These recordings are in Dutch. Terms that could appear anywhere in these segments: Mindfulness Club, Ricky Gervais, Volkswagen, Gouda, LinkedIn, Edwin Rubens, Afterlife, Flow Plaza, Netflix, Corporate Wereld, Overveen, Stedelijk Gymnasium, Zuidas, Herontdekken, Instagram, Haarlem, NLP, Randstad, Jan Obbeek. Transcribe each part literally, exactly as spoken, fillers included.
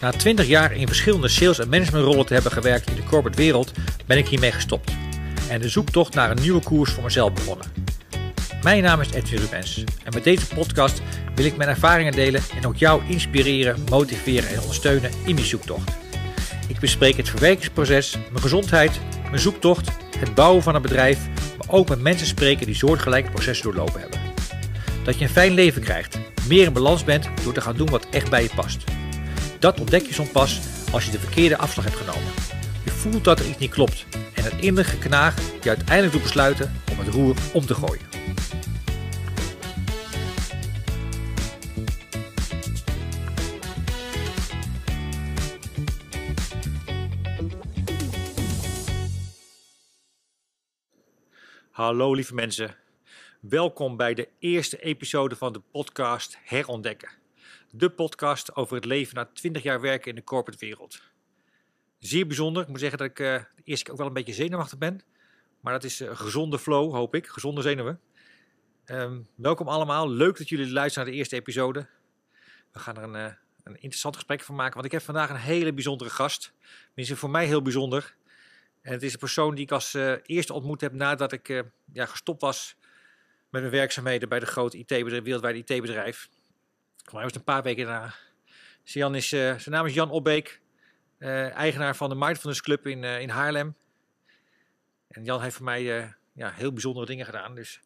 Na twintig jaar in verschillende sales- en managementrollen te hebben gewerkt in de corporate wereld ben ik hiermee gestopt en de zoektocht naar een nieuwe koers voor mezelf begonnen. Mijn naam is Edwin Rubens en met deze podcast wil ik mijn ervaringen delen en ook jou inspireren, motiveren en ondersteunen in die zoektocht. Ik bespreek het verwerkingsproces, mijn gezondheid, mijn zoektocht, het bouwen van een bedrijf, maar ook met mensen spreken die soortgelijke processen doorlopen hebben. Dat je een fijn leven krijgt, meer in balans bent door te gaan doen wat echt bij je past. Dat ontdek je soms pas als je de verkeerde afslag hebt genomen. Je voelt dat er iets niet klopt en het innerlijke knaag je uiteindelijk doet besluiten om het roer om te gooien. Hallo lieve mensen, welkom bij de eerste episode van de podcast Herontdekken. De podcast over het leven na twintig jaar werken in de corporate wereld. Zeer bijzonder, ik moet zeggen dat ik uh, de eerste keer ook wel een beetje zenuwachtig ben. Maar dat is een uh, gezonde flow, hoop ik, gezonde zenuwen. Um, welkom allemaal, leuk dat jullie luisteren naar de eerste episode. We gaan er een, uh, een interessant gesprek van maken, want ik heb vandaag een hele bijzondere gast. Tenminste voor mij heel bijzonder. En het is een persoon die ik als uh, eerste ontmoet heb nadat ik uh, ja, gestopt was met mijn werkzaamheden bij de grote I T-bedrijf, wereldwijde I T-bedrijf. Maar hij was een paar weken daarna. Jan is, uh, zijn naam is Jan Obbeek, uh, eigenaar van de Mindfulness Club in, uh, in Haarlem. En Jan heeft voor mij uh, ja, heel bijzondere dingen gedaan. Dus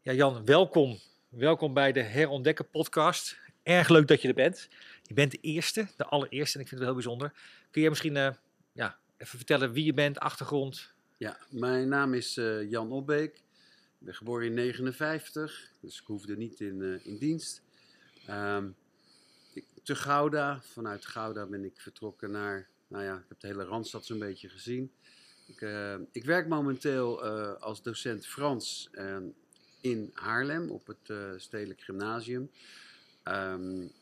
ja, Jan, welkom. Welkom bij de Herontdekken podcast. Erg leuk dat je er bent. Je bent de eerste, de allereerste en ik vind het wel heel bijzonder. Kun je misschien uh, ja, even vertellen wie je bent, achtergrond? Ja, mijn naam is uh, Jan Obbeek. Ik ben geboren in negenenvijftig, dus ik hoefde niet in, uh, in dienst. Um, ik, te Gouda, vanuit Gouda ben ik vertrokken naar, nou ja, ik heb de hele Randstad zo'n beetje gezien. Ik, uh, ik werk momenteel uh, als docent Frans uh, in Haarlem op het uh, Stedelijk Gymnasium. Um,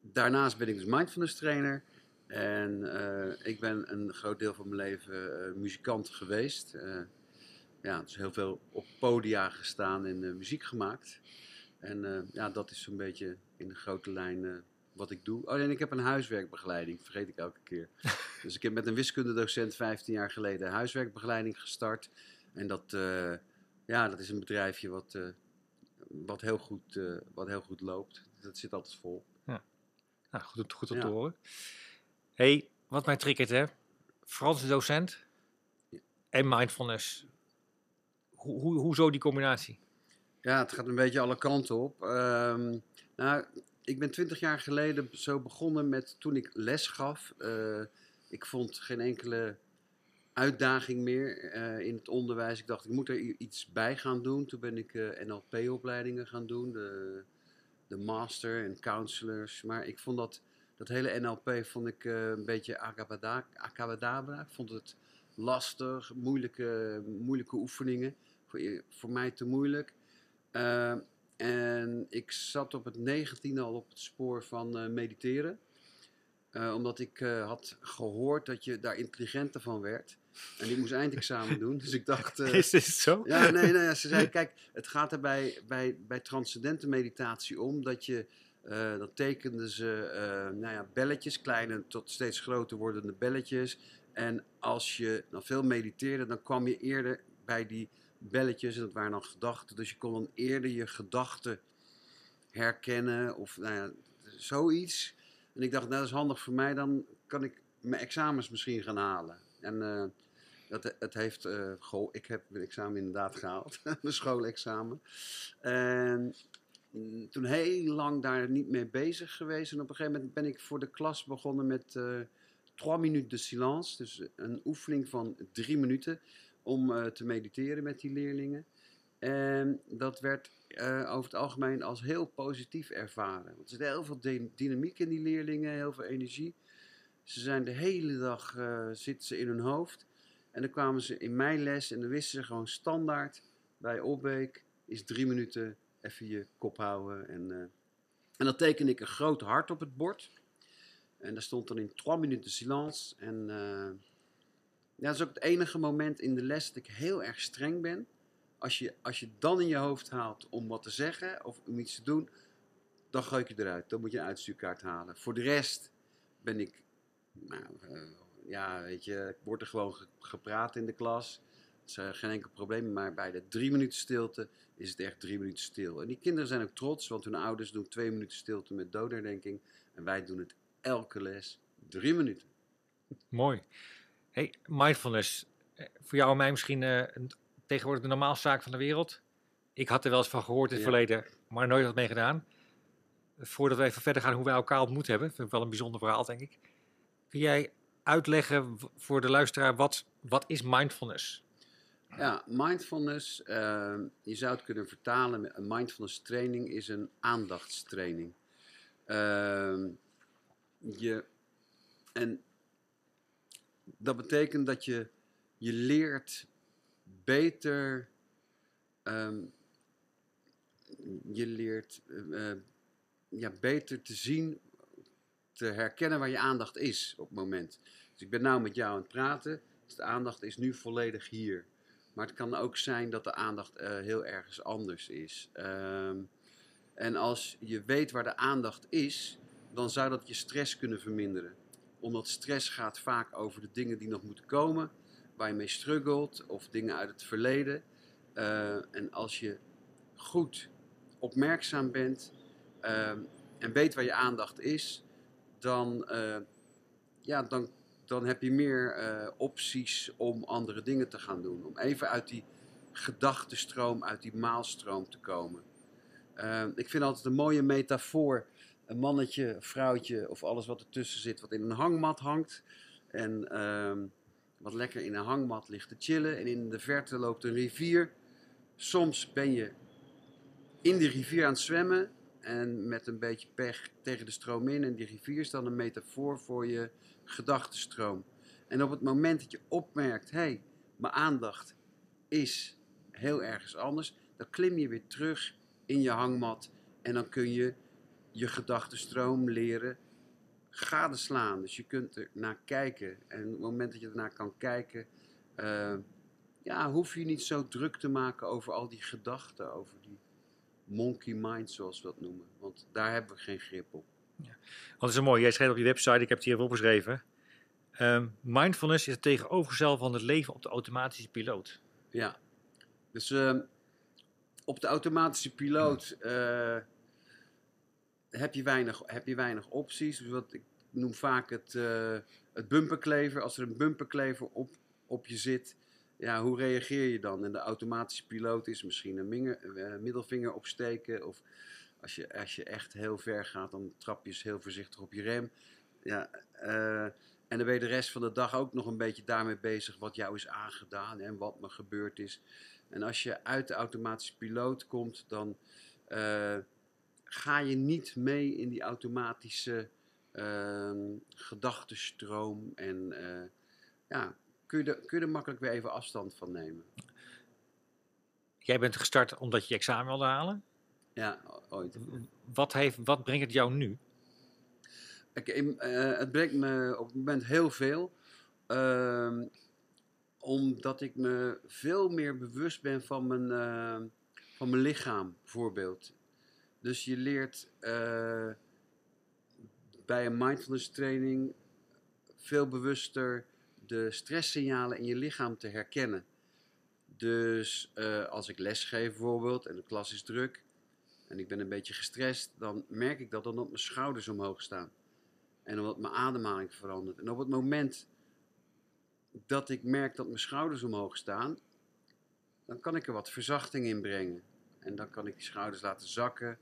daarnaast ben ik dus mindfulness trainer en uh, ik ben een groot deel van mijn leven uh, muzikant geweest. Uh, ja, dus heel veel op podia gestaan en uh, muziek gemaakt. En uh, ja, dat is zo'n beetje in de grote lijn uh, wat ik doe. Oh, en ik heb een huiswerkbegeleiding, vergeet ik elke keer. Dus ik heb met een wiskundedocent vijftien jaar geleden een huiswerkbegeleiding gestart. En dat, uh, ja, dat is een bedrijfje wat, uh, wat, heel goed, uh, wat heel goed loopt. Dat zit altijd vol. Ja. Nou, goed, goed om ja. te horen. Hé, hey, wat mij triggert hè. Franse docent ja. en mindfulness. Hoe, hoe, hoezo die combinatie? Ja, het gaat een beetje alle kanten op. Um, nou, ik ben twintig jaar geleden zo begonnen met toen ik les gaf. Uh, ik vond geen enkele uitdaging meer uh, in het onderwijs. Ik dacht, ik moet er iets bij gaan doen. Toen ben ik uh, N L P-opleidingen gaan doen, de, de master en counselors. Maar ik vond dat, dat hele N L P vond ik, uh, een beetje acabadabra. Ik vond het lastig, moeilijke, moeilijke oefeningen. Voor, voor mij te moeilijk. Uh, en ik zat op het negentiende al op het spoor van uh, mediteren. Uh, omdat ik uh, had gehoord dat je daar intelligenter van werd. En ik moest eindexamen doen. Dus ik dacht... Uh, Is dit zo? Ja, nee, nee. Ze zei, kijk, het gaat er bij, bij, bij transcendente meditatie om. Dat je, uh, dat tekenden ze, uh, nou ja, belletjes. Kleine tot steeds groter wordende belletjes. En als je dan veel mediteerde, dan kwam je eerder bij die... belletjes, en dat waren dan gedachten. Dus je kon dan eerder je gedachten herkennen of nou ja, zoiets. En ik dacht, nou, dat is handig voor mij, dan kan ik mijn examens misschien gaan halen. En uh, dat, het heeft, uh, goh, ik heb mijn examen inderdaad gehaald, mijn schoolexamen. En toen heel lang daar niet mee bezig geweest. En op een gegeven moment ben ik voor de klas begonnen met uh, trois minutes de silence. Dus een oefening van drie minuten. Om uh, te mediteren met die leerlingen. En dat werd uh, over het algemeen als heel positief ervaren. Want er zit heel veel de- dynamiek in die leerlingen, heel veel energie. Ze zijn de hele dag uh, zitten ze in hun hoofd. En dan kwamen ze in mijn les en dan wisten ze gewoon standaard bij Obbeek is drie minuten even je kop houden. En, uh, en dan tekende ik een groot hart op het bord. En daar stond dan in trois minuten silence. En... Uh, Ja, dat is ook het enige moment in de les dat ik heel erg streng ben. Als je, als je dan in je hoofd haalt om wat te zeggen of om iets te doen, dan gooi ik je eruit. Dan moet je een uitstuurkaart halen. Voor de rest ben ik, nou, uh, ja, weet je, wordt er gewoon gepraat in de klas. Dat is uh, geen enkel probleem, maar bij de drie minuten stilte is het echt drie minuten stil. En die kinderen zijn ook trots, want hun ouders doen twee minuten stilte met doodherdenking. En wij doen het elke les drie minuten. Mooi. Hey, mindfulness, voor jou en mij misschien uh, tegenwoordig de normaalste zaak van de wereld. Ik had er wel eens van gehoord in het ja. verleden, maar nooit wat mee gedaan. Voordat we even verder gaan hoe wij elkaar ontmoet hebben, vind ik wel een bijzonder verhaal, denk ik. Kun jij uitleggen voor de luisteraar, wat, wat is mindfulness? Ja, mindfulness, uh, je zou het kunnen vertalen met een mindfulness training, is een aandachtstraining. Uh, je, en dat betekent dat je, je leert beter, um, je leert uh, ja, beter te zien, te herkennen waar je aandacht is op het moment. Dus ik ben nou met jou aan het praten, dus de aandacht is nu volledig hier. Maar het kan ook zijn dat de aandacht uh, heel ergens anders is. Um, en als je weet waar de aandacht is, dan zou dat je stress kunnen verminderen. Omdat stress gaat vaak over de dingen die nog moeten komen, waar je mee struggelt of dingen uit het verleden. Uh, en als je goed opmerkzaam bent uh, en weet waar je aandacht is, dan, uh, ja, dan, dan heb je meer uh, opties om andere dingen te gaan doen. Om even uit die gedachtenstroom, uit die maalstroom te komen. Uh, ik vind altijd een mooie metafoor. Een mannetje, vrouwtje of alles wat ertussen zit, wat in een hangmat hangt. En uh, wat lekker in een hangmat ligt te chillen. En in de verte loopt een rivier. Soms ben je in die rivier aan het zwemmen. En met een beetje pech tegen de stroom in. En die rivier is dan een metafoor voor je gedachtenstroom. En op het moment dat je opmerkt, hé, hey, mijn aandacht is heel ergens anders. Dan klim je weer terug in je hangmat. En dan kun je je gedachtenstroom leren gadeslaan. Dus je kunt er naar kijken. En op het moment dat je ernaar kan kijken, uh, ja, hoef je niet zo druk te maken over al die gedachten, over die monkey mind, zoals we dat noemen. Want daar hebben we geen grip op. Ja. Dat is een mooi. Jij schreef op je website, ik heb het hier even opgeschreven. Um, mindfulness is het tegenovergestelde van het leven op de automatische piloot. Ja. Dus uh, op de automatische piloot Uh, Heb je, weinig, heb je weinig opties. Dus wat ik noem vaak het, uh, het bumperklever. Als er een bumperklever op, op je zit, ja, hoe reageer je dan? En de automatische piloot is misschien een minger, uh, middelvinger opsteken. Of als je, als je echt heel ver gaat, dan trap je eens heel voorzichtig op je rem. Ja, uh, en dan ben je de rest van de dag ook nog een beetje daarmee bezig wat jou is aangedaan en wat me gebeurd is. En als je uit de automatische piloot komt, dan Uh, ga je niet mee in die automatische uh, gedachtenstroom en uh, ja, kun je, er, kun je er makkelijk weer even afstand van nemen. Jij bent gestart omdat je je examen wilde halen? Ja, ooit. Wat, heeft, wat brengt het jou nu? Okay, uh, het brengt me op het moment heel veel. Uh, omdat ik me veel meer bewust ben van mijn, uh, van mijn lichaam, bijvoorbeeld. Dus je leert uh, bij een mindfulness training veel bewuster de stresssignalen in je lichaam te herkennen. Dus uh, als ik lesgeef bijvoorbeeld en de klas is druk en ik ben een beetje gestrest, dan merk ik dat dan dat mijn schouders omhoog staan. En omdat mijn ademhaling verandert. En op het moment dat ik merk dat mijn schouders omhoog staan, dan kan ik er wat verzachting in brengen. En dan kan ik die schouders laten zakken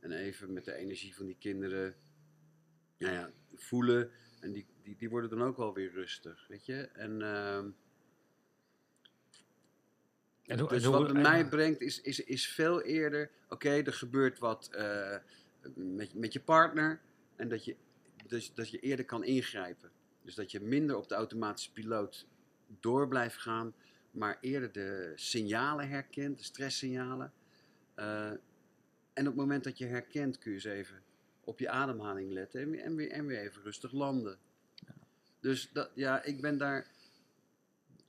en even met de energie van die kinderen nou ja, voelen. En die, die, die worden dan ook wel weer rustig, weet je. En, uh, en hoe, dus en hoe, wat het mij en brengt is, is, is veel eerder, oké, okay, er gebeurt wat uh, met, met je partner. En dat je, dus, dat je eerder kan ingrijpen. Dus dat je minder op de automatische piloot door blijft gaan. Maar eerder de signalen herkent, de stresssignalen. Uh, en op het moment dat je herkent, kun je eens even op je ademhaling letten en weer, en weer, en weer even rustig landen. Ja. Dus dat, ja, ik ben daar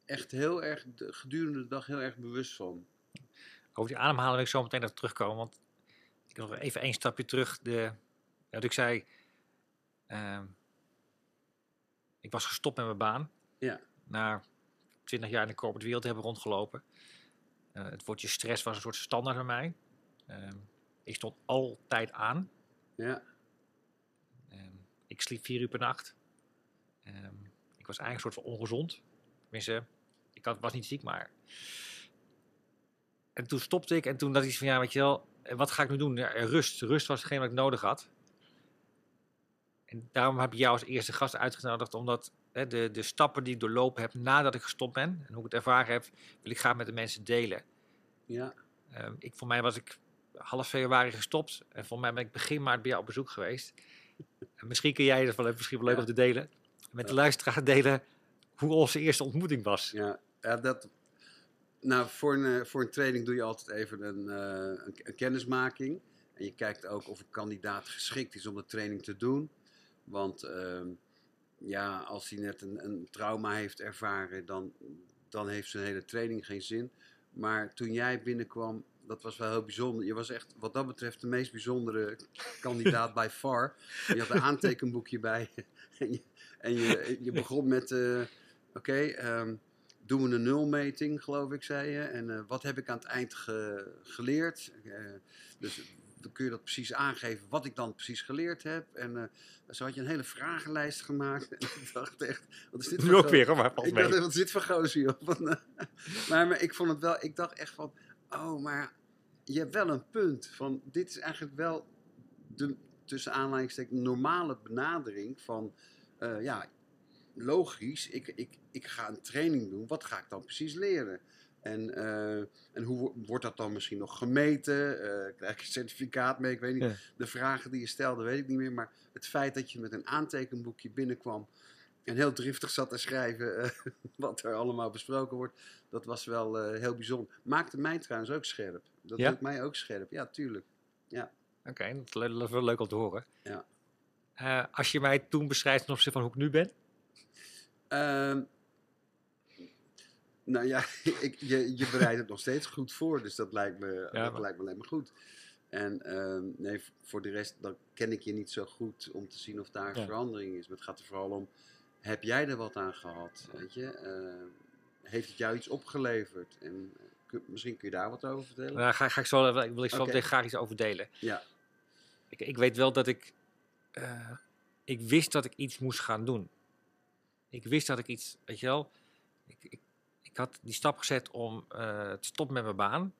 echt heel erg gedurende de dag heel erg bewust van. Over die ademhaling wil ik zo meteen nog terugkomen, want ik Ik nog even één stapje terug. De, dat ik zei, uh, ik was gestopt met mijn baan. Ja. Na twintig jaar in de corporate wereld hebben rondgelopen. Uh, het woordje stress was een soort standaard bij mij. Uh, ik stond altijd aan. Ja. Uh, ik sliep vier uur per nacht. Uh, ik was eigenlijk een soort van ongezond. Tenminste, ik had, was niet ziek, maar... En toen stopte ik en toen dacht ik van, ja, weet je wel, wat ga ik nu doen? Ja, rust. Rust was hetgeen wat ik nodig had. En daarom heb ik jou als eerste gast uitgenodigd, omdat hè, de, de stappen die ik doorlopen heb nadat ik gestopt ben, en hoe ik het ervaren heb, wil ik graag met de mensen delen. Ja. Um, ik, voor mij was ik half februari gestopt en voor mij ben ik begin maart bij jou op bezoek geweest. En misschien kun jij dat wel misschien wel leuk ja. om te delen. Met de luisteraar delen hoe onze eerste ontmoeting was. Ja, ja dat... Nou, voor een, voor een training doe je altijd even een, uh, een, een kennismaking. En je kijkt ook of een kandidaat geschikt is om de training te doen. Want uh, ja, als hij net een, een trauma heeft ervaren, dan, dan heeft zijn hele training geen zin. Maar toen jij binnenkwam, dat was wel heel bijzonder. Je was echt, wat dat betreft, de meest bijzondere kandidaat by far. Je had een aantekenboekje bij. en je, en je, je begon met, uh, oké... Okay, um, doen we een nulmeting, geloof ik, zei je. En uh, wat heb ik aan het eind ge- geleerd? Uh, dus dan kun je dat precies aangeven, wat ik dan precies geleerd heb. En uh, zo had je een hele vragenlijst gemaakt. En ik dacht echt, wat is dit voor... Nu ook weer, maar pas mee. Ik dacht, wat is dit voor gozer, joh? maar, maar ik vond het wel, ik dacht echt van, oh, maar je hebt wel een punt. Van, dit is eigenlijk wel de, tussen aanleidingstekens, normale benadering van, uh, ja... Logisch, ik, ik, ik ga een training doen, wat ga ik dan precies leren? En, uh, en hoe wordt dat dan misschien nog gemeten? Uh, krijg ik een certificaat mee? Ik weet niet. Ja. De vragen die je stelde, weet ik niet meer. Maar het feit dat je met een aantekenboekje binnenkwam en heel driftig zat te schrijven uh, wat er allemaal besproken wordt, dat was wel uh, heel bijzonder. Maakte mij trouwens ook scherp. Dat ja? doet mij ook scherp, ja, tuurlijk. Ja. Oké, okay, dat is wel le- leuk om te horen. Ja. Uh, als je mij toen beschrijft ten opzichte van hoe ik nu ben? Uh, nou ja, ik, je, je bereidt het nog steeds goed voor, dus dat lijkt me, ja, dat lijkt me alleen maar goed. En uh, nee, voor de rest, dan ken ik je niet zo goed om te zien of daar ja. verandering is. Maar het gaat er vooral om, heb jij er wat aan gehad? Weet je? Uh, heeft het jou iets opgeleverd? En kun, misschien kun je daar wat over vertellen? Nou, ga, ga ik zo, wil ik zo okay. meteen graag iets over delen. Ja. Ik, ik weet wel dat ik, uh, ik wist dat ik iets moest gaan doen. Ik wist dat ik iets, weet je wel, ik, ik, ik had die stap gezet om uh, te stoppen met mijn baan.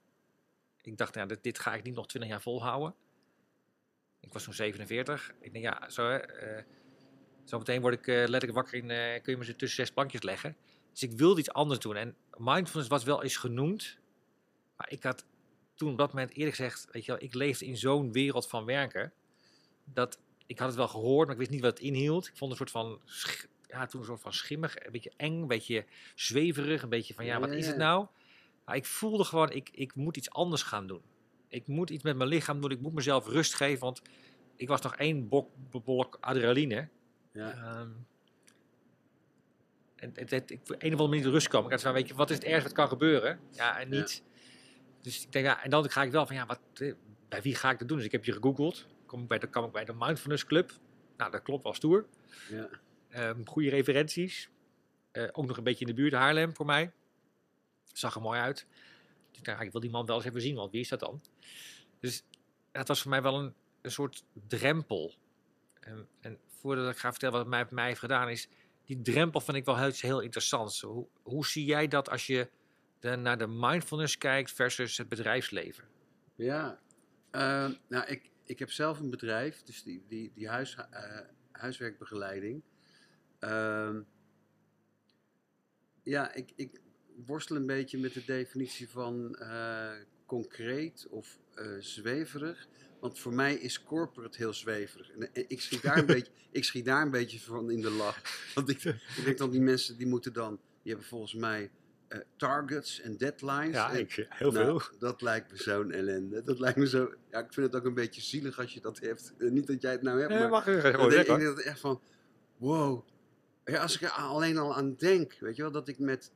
Ik dacht, nou, dit, dit ga ik niet nog twintig jaar volhouden. Ik was zo'n zevenenveertig. Ik denk, ja, zo, uh, zo meteen word ik uh, letterlijk wakker in, uh, kun je me ze tussen zes plankjes leggen. Dus ik wilde iets anders doen. En mindfulness was wel eens genoemd. Maar ik had toen op dat moment eerlijk gezegd, weet je wel, ik leefde in zo'n wereld van werken. Dat ik had het wel gehoord, maar ik wist niet wat het inhield. Ik vond een soort van... Sch- Ja, toen een soort van schimmig, een beetje eng, een beetje zweverig, een beetje van ja, wat is het nou? Maar ik voelde gewoon, ik, ik moet iets anders gaan doen. Ik moet iets met mijn lichaam doen, ik moet mezelf rust geven, want ik was nog één blok, blok adrenaline. Ja. Um, en het, het, ik op een of andere manier de rust kwam. Ik had van, weet je, wat is het ergste wat kan gebeuren? Ja, en niet. Ja. Dus ik denk, ja, en dan ga ik wel van, ja, wat, bij wie ga ik dat doen? Dus ik heb je gegoogeld, kom ik bij de, kwam ik bij de Mindfulness Club. Nou, dat klopt, wel stoer. Ja. Um, goede referenties. Uh, ook nog een beetje in de buurt Haarlem voor mij. Zag er mooi uit. Dus nou, ik wil die man wel eens even zien, want wie is dat dan? Dus ja, het was voor mij wel een, een soort drempel. Um, en voordat ik ga vertellen wat het mij, mij heeft gedaan is... Die drempel vind ik wel heel, heel interessant. Hoe, hoe zie jij dat als je de, naar de mindfulness kijkt versus het bedrijfsleven? Ja, uh, nou ik, ik heb zelf een bedrijf. Dus die, die, die huis, uh, huiswerkbegeleiding... Uh, ja, ik, ik worstel een beetje met de definitie van uh, concreet of uh, zweverig. Want voor mij is corporate heel zweverig. En, en ik, schiet daar een beetje, ik schiet daar een beetje van in de lach. Want ik, ik denk dan, die mensen die moeten dan... Die hebben volgens mij uh, targets en deadlines. Ja, en, ik, heel nou, veel. Dat lijkt me zo'n ellende. Dat lijkt me zo... Ja, ik vind het ook een beetje zielig als je dat hebt. Uh, niet dat jij het nou hebt, nee, maar... Mag je, gewoon denk, ik denk dat echt van... Wow, ja, als ik er alleen al aan denk, weet je wel, dat ik met,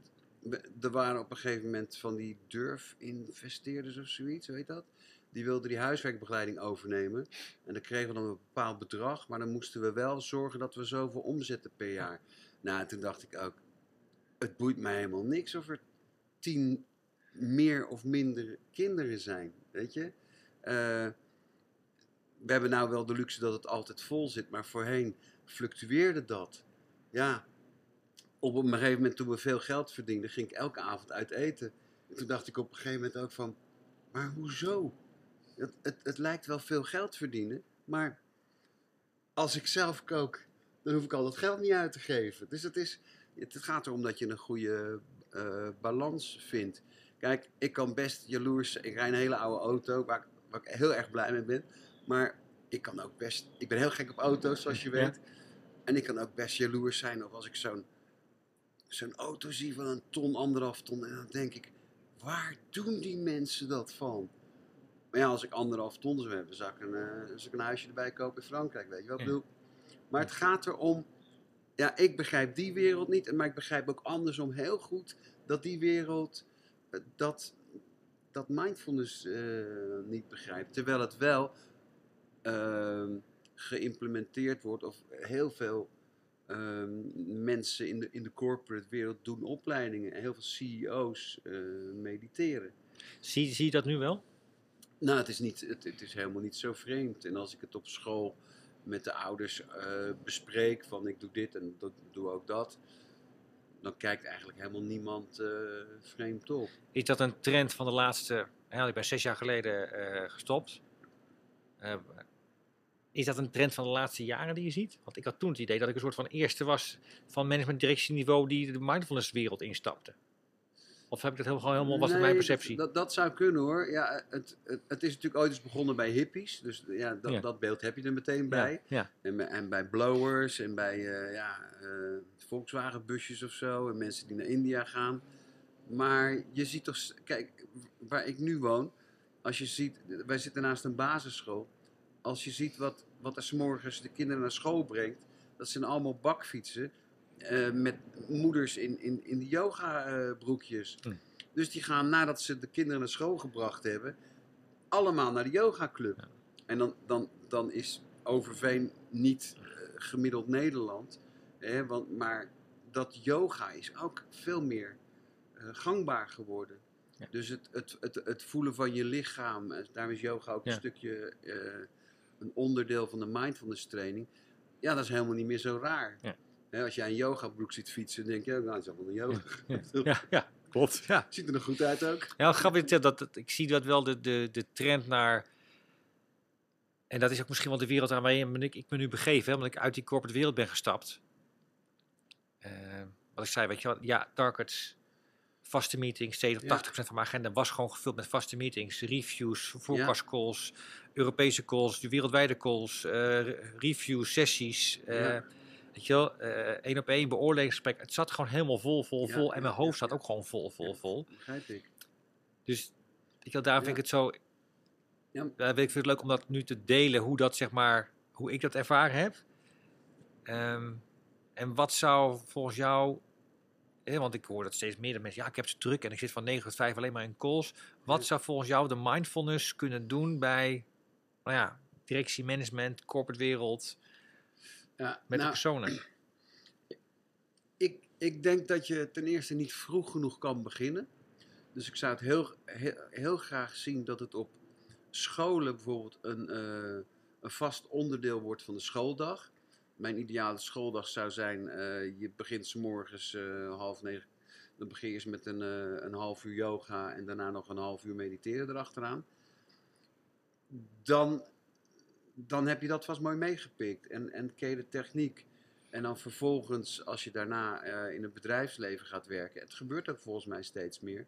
er waren op een gegeven moment van die durfinvesteerders of zoiets, hoe heet dat? die wilde die huiswerkbegeleiding overnemen. En dan kregen we dan een bepaald bedrag, maar dan moesten we wel zorgen dat we zoveel omzetten per jaar. Nou, toen dacht ik ook, het boeit mij helemaal niks of er tien meer of minder kinderen zijn, weet je. Uh, we hebben nou wel de luxe dat het altijd vol zit, maar voorheen fluctueerde dat. Ja, op een gegeven moment toen we veel geld verdienden, ging ik elke avond uit eten. En toen dacht ik op een gegeven moment ook van, maar hoezo? Het, het, het lijkt wel veel geld verdienen, maar als ik zelf kook, dan hoef ik al dat geld niet uit te geven. Dus het, is, het gaat erom dat je een goede uh, balans vindt. Kijk, ik kan best jaloers, ik rijd een hele oude auto, waar, waar ik heel erg blij mee ben. Maar ik kan ook best, ik ben heel gek op auto's zoals je weet. En ik kan ook best jaloers zijn of als ik zo'n zo'n auto zie van een ton, anderhalf ton. En dan denk ik, waar doen die mensen dat van? Maar ja, als ik anderhalf ton zou hebben, zou ik een, uh, zou ik een huisje erbij kopen in Frankrijk, weet je wel. Ja. Ik bedoel, maar het gaat erom, ja, ik begrijp die wereld niet, maar ik begrijp ook andersom heel goed dat die wereld uh, dat, dat mindfulness uh, niet begrijpt. Terwijl het wel uh, geïmplementeerd wordt of heel veel uh, mensen in de, in de corporate wereld doen opleidingen en heel veel C E O's uh, mediteren. Zie, zie je dat nu wel? Nou, het is, niet, het, het is helemaal niet zo vreemd. En als ik het op school met de ouders uh, bespreek, van ik doe dit en dat, doe ook dat, dan kijkt eigenlijk helemaal niemand uh, vreemd op. Is dat een trend van de laatste, nou, ik ben zes jaar geleden uh, gestopt. Uh, is dat een trend van de laatste jaren die je ziet? Want ik had toen het idee dat ik een soort van eerste was van managementdirectieniveau die de mindfulness wereld instapte. Of heb ik dat helemaal, helemaal was nee, het mijn perceptie? Dat, dat zou kunnen hoor. Ja, het, het, het is natuurlijk ooit eens begonnen bij hippies. Dus ja, dat, ja. dat beeld heb je er meteen bij. Ja, ja. En, en bij blowers en bij uh, ja, uh, Volkswagen busjes of zo. En mensen die naar India gaan. Maar je ziet toch... Kijk, waar ik nu woon. Als je ziet... Wij zitten naast een basisschool. Als je ziet wat, wat er 's morgens de kinderen naar school brengt. Dat zijn allemaal bakfietsen. Uh, met moeders in, in, in de yoga uh, broekjes. Mm. Dus die gaan nadat ze de kinderen naar school gebracht hebben, allemaal naar de yogaclub. Ja. En dan, dan, dan is Overveen niet uh, gemiddeld Nederland. Hè, want, maar dat yoga is ook veel meer uh, gangbaar geworden. Ja. Dus het, het, het, het voelen van je lichaam, daarom is yoga ook ja. een stukje uh, een onderdeel van de mindfulness training. Ja, dat is helemaal niet meer zo raar. Ja. He, als jij een yogabroek ziet fietsen, denk je, nou, is dat wel een yoga. Ja, ja, ja klopt. Ja. Ziet er nog goed uit ook. Ja, grappig. Dat, dat, ik zie dat wel de, de, de trend naar... En dat is ook misschien wel de wereld aan waarin ik, ik me nu begeven, omdat ik uit die corporate wereld ben gestapt. Uh, wat ik zei, weet je wel, ja, targets, vaste meetings, zeventig, tachtig procent ja. van mijn agenda was gewoon gevuld met vaste meetings, reviews, voorkastcalls, ja. Europese calls, de wereldwijde calls, uh, reviews, sessies... Uh, ja. Weet je wel, één uh, op één beoordelingsgesprek. Het zat gewoon helemaal vol, vol, ja, vol. En ja, mijn hoofd ja, zat ja. ook gewoon vol, vol, ja, vol. Begrijp ik. Dus ik, daar ja. vind ik het zo... Ja. Daar vind ik het leuk om dat nu te delen. Hoe dat, zeg maar, hoe ik dat ervaren heb. Um, en wat zou volgens jou... Eh, want ik hoor dat steeds meer mensen... Ja, ik heb ze druk en ik zit van negen tot vijf alleen maar in calls. Wat ja. zou volgens jou de mindfulness kunnen doen bij... Nou ja, directie, management, corporate wereld... Ja, met nou, de personen. Ik, ik denk dat je ten eerste niet vroeg genoeg kan beginnen. Dus ik zou het heel, heel, heel graag zien dat het op scholen bijvoorbeeld een, uh, een vast onderdeel wordt van de schooldag. Mijn ideale schooldag zou zijn, uh, je begint 's morgens uh, half negen. Dan begin je eens met een, uh, een half uur yoga en daarna nog een half uur mediteren erachteraan. Dan... Dan heb je dat vast mooi meegepikt en, en ken je de techniek. En dan vervolgens, als je daarna uh, in het bedrijfsleven gaat werken, het gebeurt ook volgens mij steeds meer,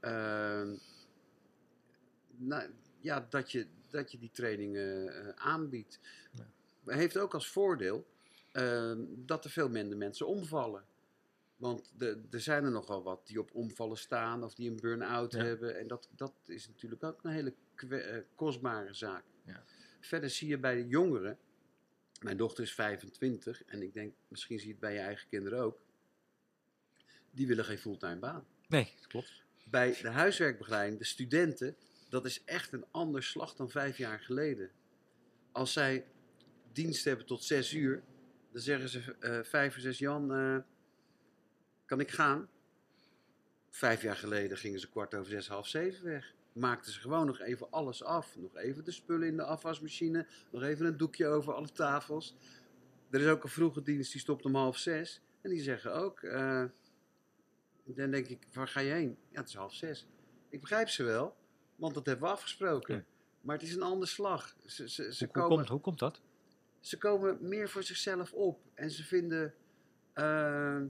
uh, nou, ja, dat, je, dat je die trainingen uh, aanbiedt. Ja. Heeft ook als voordeel uh, dat er veel minder mensen omvallen. Want er zijn er nogal wat die op omvallen staan of die een burn-out ja. hebben. En dat, dat is natuurlijk ook een hele uh, kostbare zaak. Ja. Verder zie je bij de jongeren, mijn dochter is vijfentwintig en ik denk, misschien zie je het bij je eigen kinderen ook, die willen geen fulltime baan. Nee, klopt. Bij de huiswerkbegeleiding, de studenten, dat is echt een ander slag dan vijf jaar geleden. Als zij dienst hebben tot zes uur, dan zeggen ze uh, vijf of zes, Jan, uh, kan ik gaan? Vijf jaar geleden gingen ze kwart over zes, half zeven weg. Maakten ze gewoon nog even alles af. Nog even de spullen in de afwasmachine. Nog even een doekje over alle tafels. Er is ook een vroege dienst, die stopt om half zes. En die zeggen ook, uh, dan denk ik, waar ga je heen? Ja, het is half zes. Ik begrijp ze wel, want dat hebben we afgesproken. Ja. Maar het is een ander slag. Ze, ze, ze hoe, komen, hoe, komt, hoe komt dat? Ze komen meer voor zichzelf op. En ze vinden... Uh,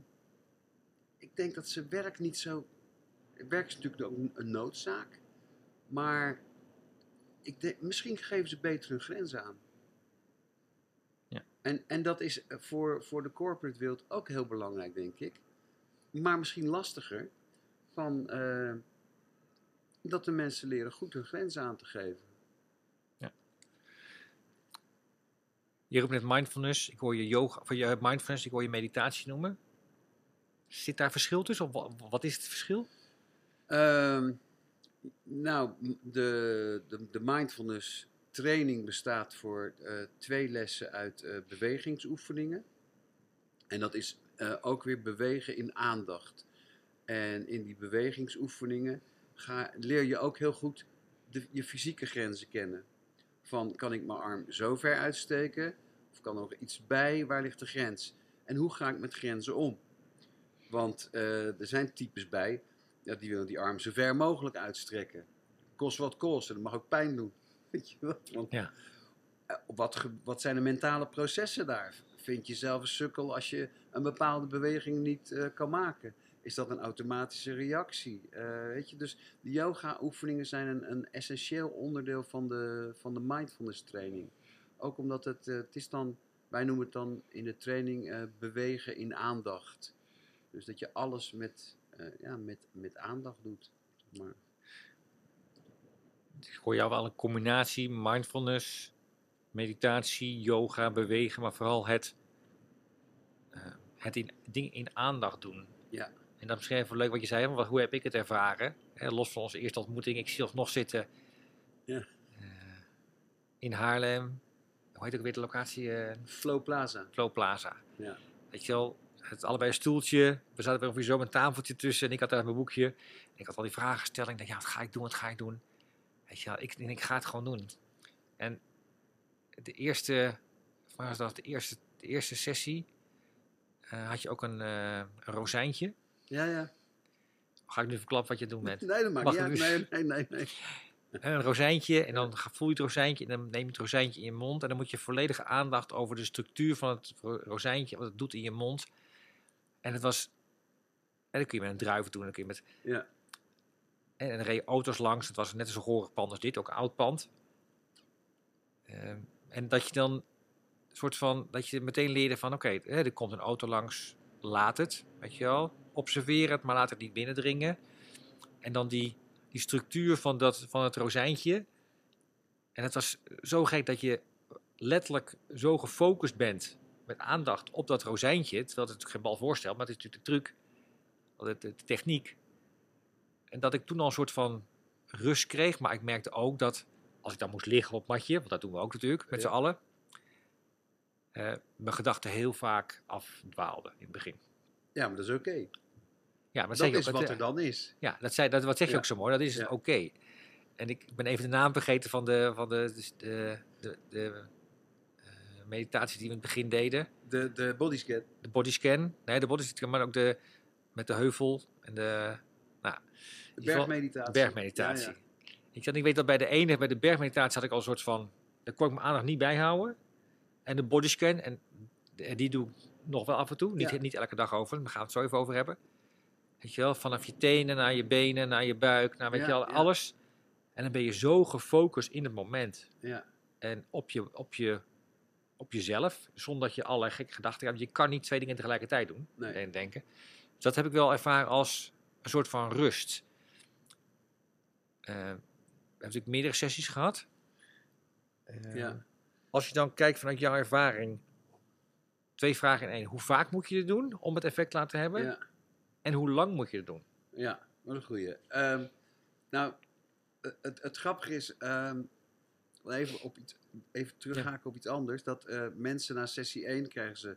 ik denk dat ze werk niet zo... Werk is natuurlijk ook een noodzaak. Maar ik denk, misschien geven ze beter hun grenzen aan. Ja. En, en dat is voor, voor de corporate wereld ook heel belangrijk, denk ik. Maar misschien lastiger. Van, uh, dat de mensen leren goed hun grenzen aan te geven. Ja. Je roept net mindfulness. Ik hoor je yoga, of je hebt mindfulness, ik hoor je meditatie noemen. Zit daar verschil tussen? Of wat is het verschil? Um, nou, de, de, de mindfulness training bestaat voor uh, twee lessen uit uh, bewegingsoefeningen. En dat is uh, ook weer bewegen in aandacht. En in die bewegingsoefeningen ga, leer je ook heel goed de, je fysieke grenzen kennen. Van, kan ik mijn arm zo ver uitsteken? Of kan er nog iets bij? Waar ligt de grens? En hoe ga ik met grenzen om? Want uh, er zijn types bij, ja, die willen die arm zo ver mogelijk uitstrekken. Kost wat kost, en dat mag ook pijn doen. Weet je wat? Want, ja. uh, wat, wat zijn de mentale processen daar? Vind je zelf een sukkel als je een bepaalde beweging niet uh, kan maken? Is dat een automatische reactie? Uh, weet je? Dus de yoga-oefeningen zijn een, een essentieel onderdeel van de, van de mindfulness training. Ook omdat het, uh, het is dan, wij noemen het dan in de training uh, bewegen in aandacht. Dus dat je alles met, uh, ja, met, met aandacht doet. Maar... Ik hoor jou wel een combinatie mindfulness, meditatie, yoga, bewegen, maar vooral het, uh, het in, ding in aandacht doen. Ja. En dat beschrijf ik leuk wat je zei, want hoe heb ik het ervaren? Hè, los van onze eerste ontmoeting, ik zie ons nog zitten ja. uh, in Haarlem. Hoe heet ook weer de locatie? Uh, Flow Plaza. Flow Plaza. Ja. Weet je wel... Het allebei een stoeltje. We zaten ongeveer zo een tafeltje tussen. En ik had daar mijn boekje. En ik had al die vragen gesteld. En ik dacht, ja, wat ga ik doen? Wat ga ik doen? Weet je, ik, en ik ga het gewoon doen. En de eerste, was dat de eerste, de eerste sessie uh, had je ook een, uh, een rozijntje. Ja, ja. Ga ik nu verklappen wat je doen bent? Nee, dat maakt niet uit. Nee, nee, nee, nee. Een rozijntje. En dan voel je het rozijntje. En dan neem je het rozijntje in je mond. En dan moet je volledige aandacht over de structuur van het rozijntje. Wat het doet in je mond. En het was... En dan kun je met een druif doen. Dan kun je met, ja. En er reden auto's langs. Het was net zo'n roerig pand als dit. Ook een oud pand. Um, en dat je dan... soort van... Dat je meteen leerde van... Oké, okay, er komt een auto langs. Laat het. Weet je wel. Observeer het. Maar laat het niet binnendringen. En dan die, die structuur van, dat, van het rozijntje. En het was zo gek dat je... letterlijk zo gefocust bent... met aandacht op dat rozijntje, terwijl het natuurlijk geen bal voorstelt, maar het is natuurlijk de truc, de techniek. En dat ik toen al een soort van rust kreeg, maar ik merkte ook dat, als ik dan moest liggen op het matje, want dat doen we ook natuurlijk, met ja. z'n allen, uh, mijn gedachten heel vaak afdwaalden in het begin. Ja, maar dat is oké. Okay. Ja, dat is ook, wat uh, er dan is. Ja, dat, zei, dat wat zeg je ja. ook zo mooi, dat is ja. oké. Okay. En ik ben even de naam vergeten van de... Van de, de, de, de, de meditatie die we in het begin deden. De, de bodyscan. De bodyscan. Nee, de bodyscan, maar ook de met de heuvel en de... Nou, de bergmeditatie. Bergmeditatie. Ja, ja. Ik, ik weet dat bij de ene, bij de bergmeditatie had ik al een soort van... Daar kon ik mijn aandacht niet bijhouden. En de bodyscan, en, en die doe ik nog wel af en toe. Niet, ja. niet elke dag over, daar gaan we het zo even over hebben. Weet je wel, vanaf je tenen naar je benen, naar je buik, naar weet ja, je al, ja. alles. En dan ben je zo gefocust in het moment. Ja. En op je... Op je op jezelf, zonder dat je allerlei gekke gedachten hebt. Je kan niet twee dingen tegelijkertijd doen, nee. en denken. Dus dat heb ik wel ervaren als een soort van rust. Uh, we hebben natuurlijk meerdere sessies gehad. Uh, ja. Als je dan kijkt vanuit jouw ervaring, twee vragen in één. Hoe vaak moet je dit doen om het effect te laten hebben? Ja. En hoe lang moet je het doen? Ja, dat is een goeie. Um, nou, het, het grappige is, um, even, op iets, even terughaken op iets anders, dat uh, mensen na sessie één krijgen ze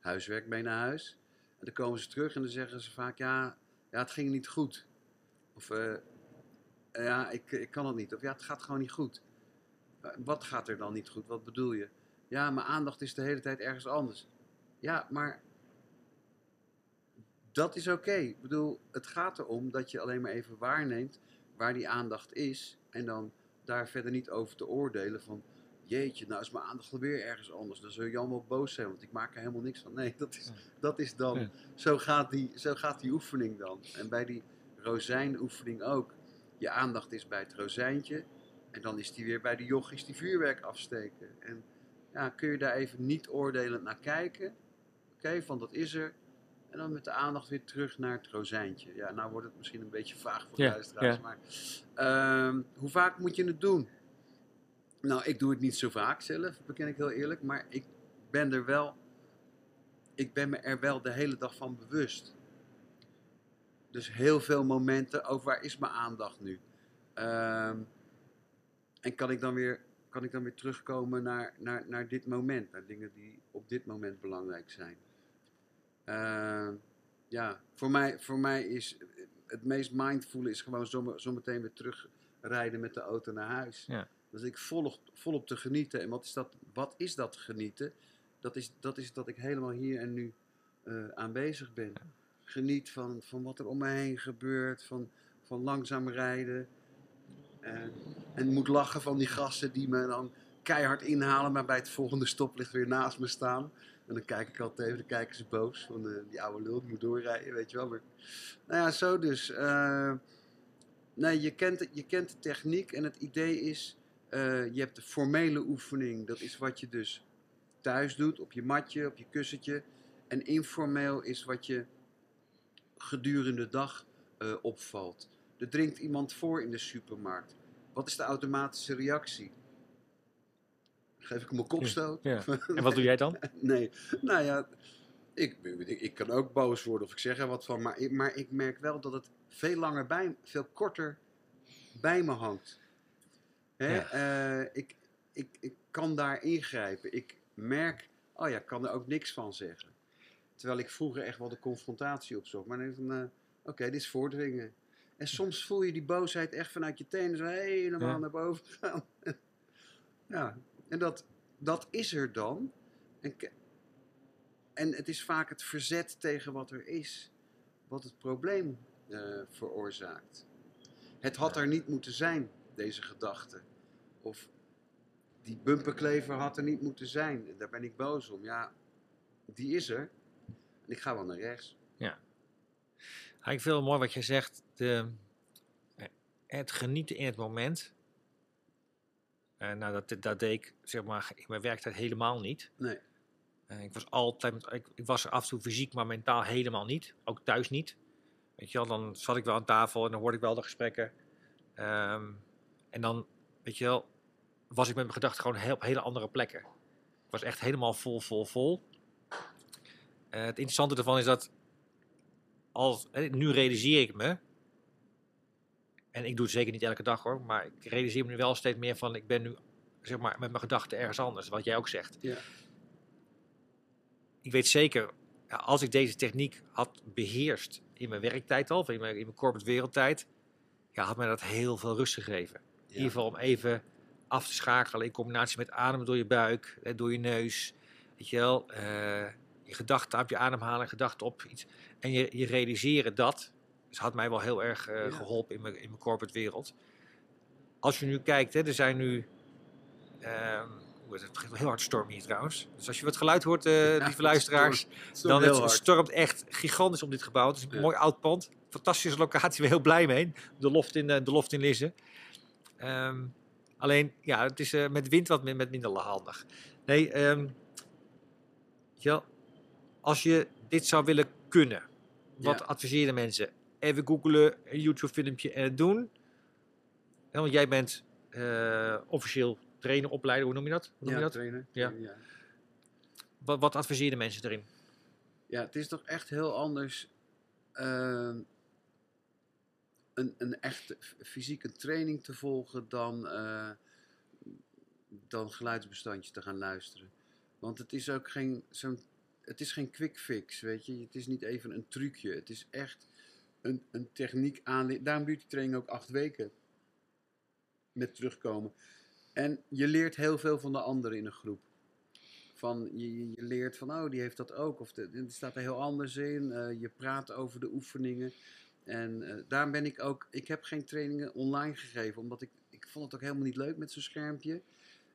huiswerk mee naar huis. En dan komen ze terug en dan zeggen ze vaak, ja, ja het ging niet goed. Of uh, ja, ik, ik kan het niet. Of ja, het gaat gewoon niet goed. Wat gaat er dan niet goed? Wat bedoel je? Ja, mijn aandacht is de hele tijd ergens anders. Ja, maar dat is oké. Okay. Ik bedoel, het gaat erom dat je alleen maar even waarneemt waar die aandacht is. En dan daar verder niet over te oordelen van, jeetje, nou is mijn aandacht alweer ergens anders. Dan zul Jan wel boos zijn, want ik maak er helemaal niks van. Nee, dat is, dat is dan. Nee. Zo, gaat die, zo gaat die oefening dan. En bij die rozijnoefening ook. Je aandacht is bij het rozijntje. En dan is die weer bij de jochies die vuurwerk afsteken. En ja, kun je daar even niet oordelend naar kijken. Oké, okay, van dat is er. En dan met de aandacht weer terug naar het rozijntje. Ja, nou wordt het misschien een beetje vaag voor de yeah, luisteraars. Yeah. Maar um, hoe vaak moet je het doen? Nou, ik doe het niet zo vaak zelf, beken ik heel eerlijk. Maar ik ben er wel, ik ben me er wel de hele dag van bewust. Dus heel veel momenten over waar is mijn aandacht nu? Um, en kan ik dan weer, kan ik dan weer terugkomen naar, naar, naar dit moment? Naar dingen die op dit moment belangrijk zijn. Uh, ja, voor mij, voor mij is het meest mindful is gewoon zometeen zom weer terugrijden met de auto naar huis. Ja. Dus ik volop, volop te genieten. En wat is dat, wat is dat genieten? Dat is, dat is dat ik helemaal hier en nu uh, aanwezig ben. Ja. Geniet van, van wat er om me heen gebeurt, van, van langzaam rijden. En, en moet lachen van die gasten die me dan keihard inhalen, maar bij het volgende stoplicht weer naast me staan. En dan kijk ik altijd even, dan kijken ze boos, van uh, die oude lul, die moet doorrijden, weet je wel. Maar, nou ja, zo dus. Uh, nee, je kent, de, je kent de techniek en het idee is, uh, je hebt de formele oefening. Dat is wat je dus thuis doet, op je matje, op je kussentje. En informeel is wat je gedurende de dag uh, opvalt. Er drinkt iemand voor in de supermarkt. Wat is de automatische reactie? Geef ik hem een kopstoot? Ja, ja. En wat doe jij dan? Nee, nou ja, ik, ik, ik kan ook boos worden of ik zeg er wat van. Maar ik, maar ik merk wel dat het veel langer bij, veel korter bij me hangt. Hè? Ja. Uh, ik, ik, ik kan daar ingrijpen. Ik merk, oh ja, ik kan er ook niks van zeggen. Terwijl ik vroeger echt wel de confrontatie opzocht. Maar dan denk ik van, uh, oké, okay, dit is voordringen. En soms voel je die boosheid echt vanuit je tenen zo helemaal ja. naar boven gaan. Ja, en dat, dat is er dan. En, en het is vaak het verzet tegen wat er is, wat het probleem uh, veroorzaakt. Het had er niet moeten zijn, deze gedachte. Of die bumperklever had er niet moeten zijn. En daar ben ik boos om. Ja, die is er. En ik ga wel naar rechts. Ja. Ik vind het mooi wat jij zegt. De, het genieten in het moment. Uh, nou, dat, dat deed ik zeg maar, in mijn werktijd helemaal niet. Nee. Uh, ik was altijd, ik, ik was af en toe fysiek, maar mentaal helemaal niet. Ook thuis niet. Weet je wel, dan zat ik wel aan tafel en dan hoorde ik wel de gesprekken. Um, en dan, weet je wel, was ik met mijn gedachten gewoon heel, op hele andere plekken. Ik was echt helemaal vol, vol, vol. Uh, het interessante ervan is dat, als, nu realiseer ik me, en ik doe het zeker niet elke dag hoor, maar ik realiseer me nu wel steeds meer van, ik ben nu zeg maar met mijn gedachten ergens anders, wat jij ook zegt. Ja. Ik weet zeker, als ik deze techniek had beheerst in mijn werktijd al, of in mijn, in mijn corporate wereldtijd, ja, had mij dat heel veel rust gegeven. Ja. In ieder geval om even af te schakelen in combinatie met ademen door je buik, door je neus, weet je wel. Uh, Je gedachten op je ademhalen, gedachten op iets. En je, je realiseren dat. Dus had mij wel heel erg uh, ja. geholpen in mijn, in mijn corporate wereld. Als je nu kijkt, hè, er zijn nu. Um, o, het begint heel hard stormen hier trouwens. Dus als je wat geluid hoort, uh, ja, lieve luisteraars. Storm, storm dan het stormt echt gigantisch om dit gebouw. Het is een ja. mooi oud pand. Fantastische locatie, we heel blij mee. De loft in, de loft in Lissen. Um, alleen, ja, het is uh, met wind wat met minder handig. Nee, um, ja. Als je dit zou willen kunnen, wat ja. adviseerden mensen? Even googlen, een YouTube-filmpje en het doen. Want jij bent uh, officieel trainer, opleider, hoe noem je dat? Hoe noem ja, je dat? trainer. Ja. trainer ja. Wat, wat adviseerden mensen erin? Ja, het is toch echt heel anders. Uh, een, een echte fysieke training te volgen dan, uh, dan geluidsbestandjes te gaan luisteren. Want het is ook geen, zo'n, het is geen quick fix, weet je. Het is niet even een trucje. Het is echt een, een techniek aanleren. Daarom duurt die training ook acht weken met terugkomen. En je leert heel veel van de anderen in een groep. Van, je, je leert van, oh, die heeft dat ook. Of er staat er heel anders in. Uh, je praat over de oefeningen. En uh, daar ben ik ook... Ik heb geen trainingen online gegeven. Omdat ik... Ik vond het ook helemaal niet leuk met zo'n schermpje.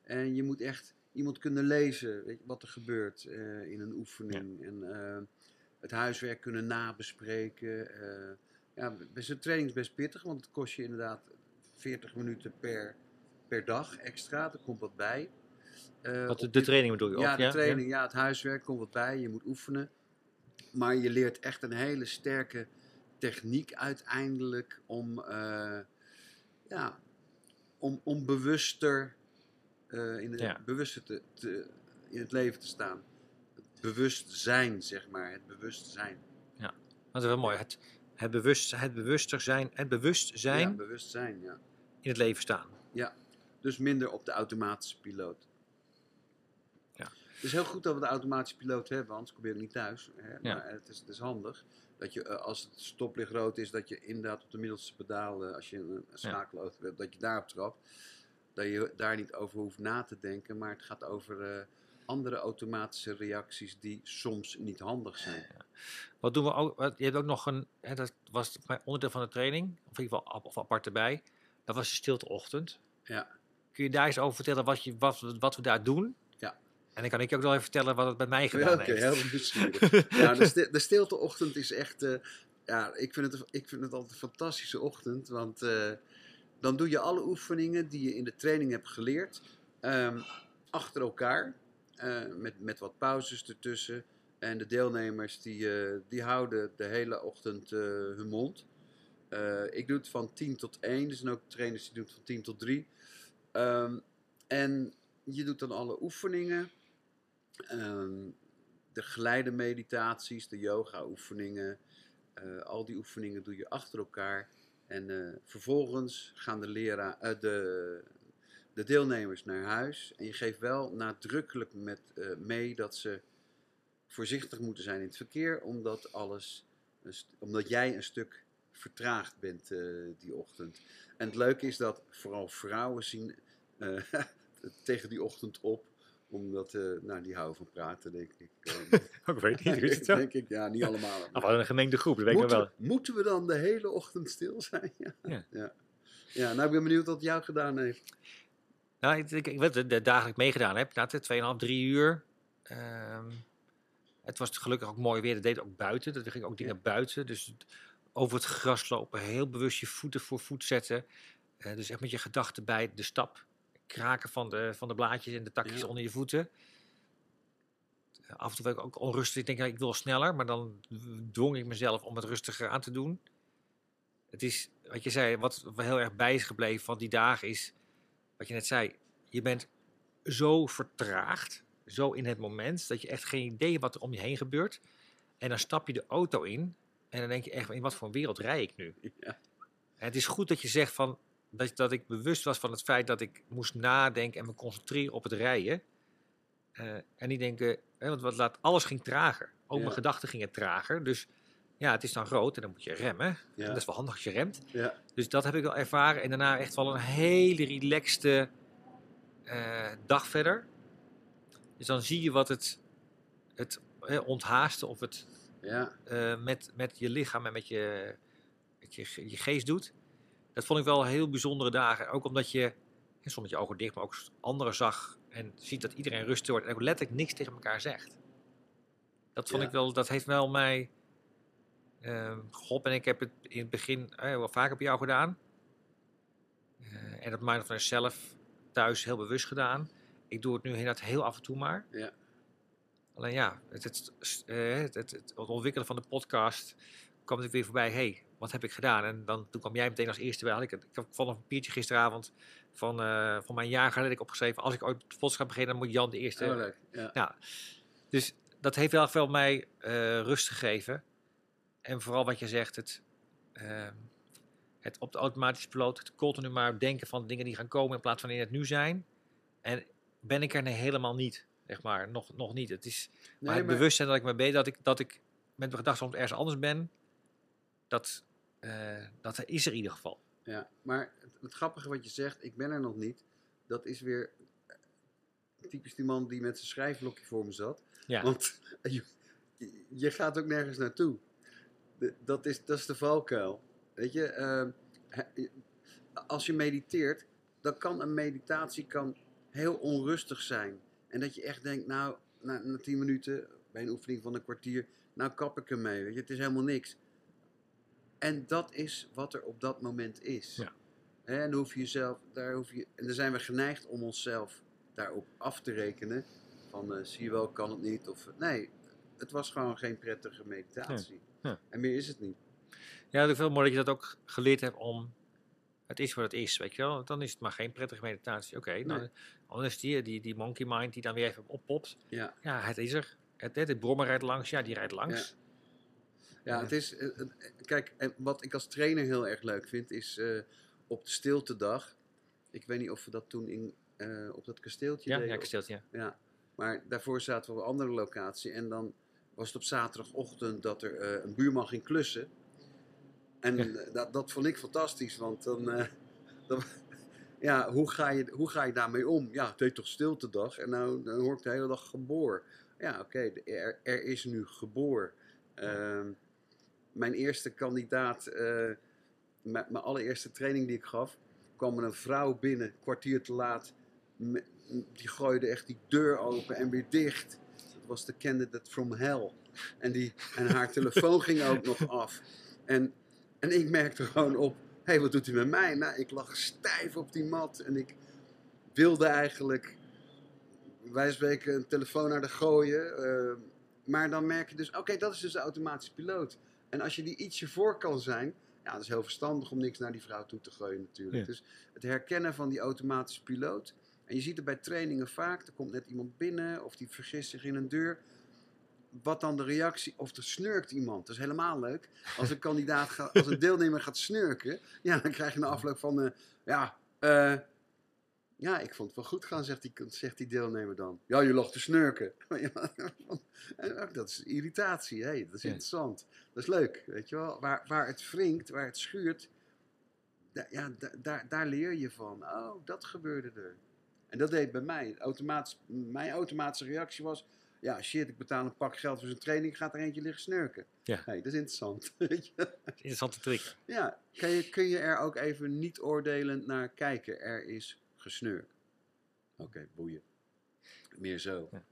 En je moet echt iemand kunnen lezen. Weet je, wat er gebeurt uh, in een oefening. Ja. En uh, het huiswerk kunnen nabespreken. Uh, ja, zo'n training is best pittig. Want het kost je inderdaad veertig minuten per... per dag extra, er komt wat bij. Uh, wat de, de training bedoel je? Op, ja, de ja, training, ja. ja, het huiswerk komt wat bij, je moet oefenen. Maar je leert echt een hele sterke techniek uiteindelijk om, uh, ja, om, om bewuster, uh, in, de, ja. bewuster te, te, in het leven te staan. Het bewustzijn, zeg maar, het bewustzijn. Ja, dat is wel mooi. Het, het, bewust, het bewuster zijn, het bewustzijn, ja, bewustzijn ja. in het leven staan. Ja. Dus minder op de automatische piloot. Ja. Het is heel goed dat we de automatische piloot hebben, anders kom je ook niet thuis. Hè? Ja. Maar het is, het is handig dat je, als het stoplicht rood is, dat je inderdaad op de middelste pedaal, als je een schakelauto ja. hebt, dat je daarop trapt. Dat je daar niet over hoeft na te denken, maar het gaat over uh, andere automatische reacties die soms niet handig zijn. Ja. Wat doen we ook? Je hebt ook nog een, hè, dat was mijn onderdeel van de training, of in ieder geval of apart erbij, dat was de stilteochtend. Ja. Kun je daar eens over vertellen wat, je, wat, wat we daar doen? Ja. En dan kan ik je ook nog even vertellen wat het met mij gedaan heeft. Oké, heel nieuwsgierig. Ja, de, stil, de stilteochtend is echt... Uh, ja, ik vind, het, ik vind het altijd een fantastische ochtend. Want uh, dan doe je alle oefeningen die je in de training hebt geleerd. Um, achter elkaar. Uh, met, met wat pauzes ertussen. En de deelnemers die, uh, die houden de hele ochtend uh, hun mond. Uh, ik doe het van tien tot één. Er zijn ook trainers die doen het van tien tot drie. Um, en je doet dan alle oefeningen, um, de geleide meditaties, de yoga oefeningen, uh, al die oefeningen doe je achter elkaar. En uh, vervolgens gaan de, leraar, uh, de, de deelnemers naar huis en je geeft wel nadrukkelijk met, uh, mee dat ze voorzichtig moeten zijn in het verkeer, omdat, alles, omdat jij een stuk vertraagd bent uh, die ochtend. En het leuke is dat vooral vrouwen zien uh, tegen die ochtend op, omdat uh, nou, die houden van praten, denk ik. Uh, ik weet niet, is het zo? Denk ik, ja, niet allemaal. Of een gemengde groep, dat weet ik wel. Moeten we dan de hele ochtend stil zijn? Ja. Ja. Ja. Ja, nou, ik ben benieuwd wat jou gedaan heeft. Nou, ik, ik wat ik dagelijks meegedaan heb, na twee en een half, drie uur. Um, het was gelukkig ook mooi weer, dat deed ook buiten, dat ging ook dingen ja. buiten, dus... Over het gras lopen, heel bewust je voeten voor voet zetten. Uh, dus echt met je gedachten bij de stap. Kraken van de, van de blaadjes en de takjes ja. onder je voeten. Uh, af en toe ben ik ook onrustig. Ik denk, nou, ik wil sneller, maar dan dwong ik mezelf om het rustiger aan te doen. Het is, wat je zei, wat heel erg bij is gebleven van die dagen is... Wat je net zei, je bent zo vertraagd, zo in het moment... dat je echt geen idee hebt wat er om je heen gebeurt. En dan stap je de auto in... En dan denk je echt, in wat voor een wereld rij ik nu? Ja. En het is goed dat je zegt van, dat, dat ik bewust was van het feit dat ik moest nadenken en me concentreren op het rijden. Uh, en niet denken, hè, want laat, alles ging trager. Ook ja. mijn gedachten gingen trager. Dus ja, het is dan rood en dan moet je remmen. Ja. En dat is wel handig als je remt. Ja. Dus dat heb ik wel ervaren. En daarna echt wel een hele relaxte uh, dag verder. Dus dan zie je wat het, het hè, onthaasten of het... Ja. Uh, met, met je lichaam en met, je, met je, je geest doet. Dat vond ik wel heel bijzondere dagen. Ook omdat je, soms met je ogen dicht, maar ook anderen zag. En ziet dat iedereen rustig wordt. En ook letterlijk niks tegen elkaar zegt. Dat vond ja. ik wel, dat heeft wel mij uh, geholpen. En ik heb het in het begin uh, wel vaker bij jou gedaan. Uh, en dat mindfulness zelf thuis heel bewust gedaan. Ik doe het nu inderdaad heel af en toe maar. Ja. Alleen ja, het, het, het, het, het ontwikkelen van de podcast kwam natuurlijk weer voorbij. Hey, wat heb ik gedaan? En dan, toen kwam jij meteen als eerste bij. Ik, ik had van een papiertje gisteravond van, uh, van mijn jaar geleden opgeschreven. Als ik ooit de podcast ga beginnen, dan moet Jan de eerste. Oh, leuk. Ja. Ja. Dus dat heeft wel veel mij uh, rust gegeven. En vooral wat je zegt, het, uh, het op de automatische piloot, het continu maar denken van dingen die gaan komen in plaats van in het nu zijn. En ben ik er helemaal niet, zeg maar, nog, nog niet. Het is nee, maar het maar... bewustzijn dat ik me ben, dat ik, dat ik met mijn gedachten soms ergens anders ben, dat, uh, dat is er in ieder geval. Ja, maar het, het grappige wat je zegt, ik ben er nog niet, dat is weer typisch die man die met zijn schrijfblokje voor me zat. Ja. Want je, je gaat ook nergens naartoe. De, dat, is, dat is de valkuil. Weet je, uh, als je mediteert, dan kan een meditatie kan heel onrustig zijn. En dat je echt denkt, nou, na, na tien minuten, bij een oefening van een kwartier, nou kap ik ermee, weet je, het is helemaal niks. En dat is wat er op dat moment is. Ja. En dan hoef je jezelf, daar hoef je, en dan zijn we geneigd om onszelf daarop af te rekenen. Van, uh, zie je wel, kan het niet. Of, nee, het was gewoon geen prettige meditatie. Ja. Ja. En meer is het niet. Ja, ik vind het mooi dat je dat ook geleerd hebt om, het is wat het is, weet je wel. Dan is het maar geen prettige meditatie. Oké, okay, nee. Dan is die, die, die monkey mind die dan weer even oppopt. Ja, ja het is er. Het, het, het brommer rijdt langs, ja, die rijdt langs. Ja. Ja, het is, kijk, wat ik als trainer heel erg leuk vind, is uh, op de stiltedag. Ik weet niet of we dat toen in, uh, op dat kasteeltje ja, deden. Ja, kasteeltje, ja. ja. Maar daarvoor zaten we op een andere locatie. En dan was het op zaterdagochtend dat er uh, een buurman ging klussen. En ja. dat, dat vond ik fantastisch, want dan, uh, dan ja, hoe ga je, hoe ga je daarmee om? Ja, het heet toch stiltedag? En nou, dan hoor ik de hele dag geboor. Ja, oké, okay, er, er is nu geboor. Ja. Uh, Mijn eerste kandidaat, uh, mijn allereerste training die ik gaf, kwam er een vrouw binnen, een kwartier te laat. Me, die gooide echt die deur open en weer dicht. Dat was de candidate from hell. En, die, en haar telefoon ging ook nog af. En, en ik merkte gewoon op, hé, hey, wat doet hij met mij? Nou, ik lag stijf op die mat en ik wilde eigenlijk, wij spreken, een telefoon naar de gooien. Uh, maar dan merk je dus, oké, okay, dat is dus de automatische piloot. En als je die ietsje voor kan zijn, ja, dat is heel verstandig om niks naar die vrouw toe te gooien natuurlijk. Ja. Dus het herkennen van die automatische piloot. En je ziet het bij trainingen vaak, er komt net iemand binnen of die vergist zich in een deur. Wat dan de reactie, of er snurkt iemand, dat is helemaal leuk. Als een kandidaat, gaat, als een deelnemer gaat snurken, ja, dan krijg je een afloop van, uh, ja, uh, ja, ik vond het wel goed gaan, zegt die, zegt die deelnemer dan. Ja, je lag te snurken. En ook dat is irritatie, hé, dat is interessant. Dat is leuk, weet je wel. Waar, waar het wringt, waar het schuurt, da, ja, da, daar, daar leer je van. Oh, dat gebeurde er. En dat deed bij mij. Automatisch, mijn automatische reactie was, ja, shit, ik betaal een pak geld voor zijn training, gaat er eentje liggen snurken. Ja. Hey, dat is interessant. Weet je? Interessante trick. Ja, kun je, kun je er ook even niet oordelend naar kijken. Er is gesnurk. Oké, okay, boeien. Meer zo. Ja.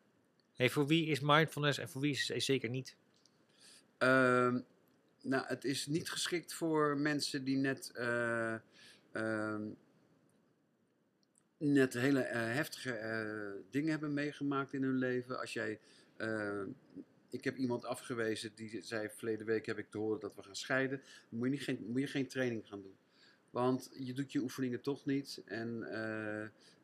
Hey, voor wie is mindfulness en voor wie is het zeker niet? Um, nou, het is niet geschikt voor mensen die net, uh, um, net hele uh, heftige uh, dingen hebben meegemaakt in hun leven. Als jij, uh, ik heb iemand afgewezen die zei, verleden week heb ik te horen dat we gaan scheiden. Dan moet je, niet geen, moet je geen training gaan doen. Want je doet je oefeningen toch niet en uh,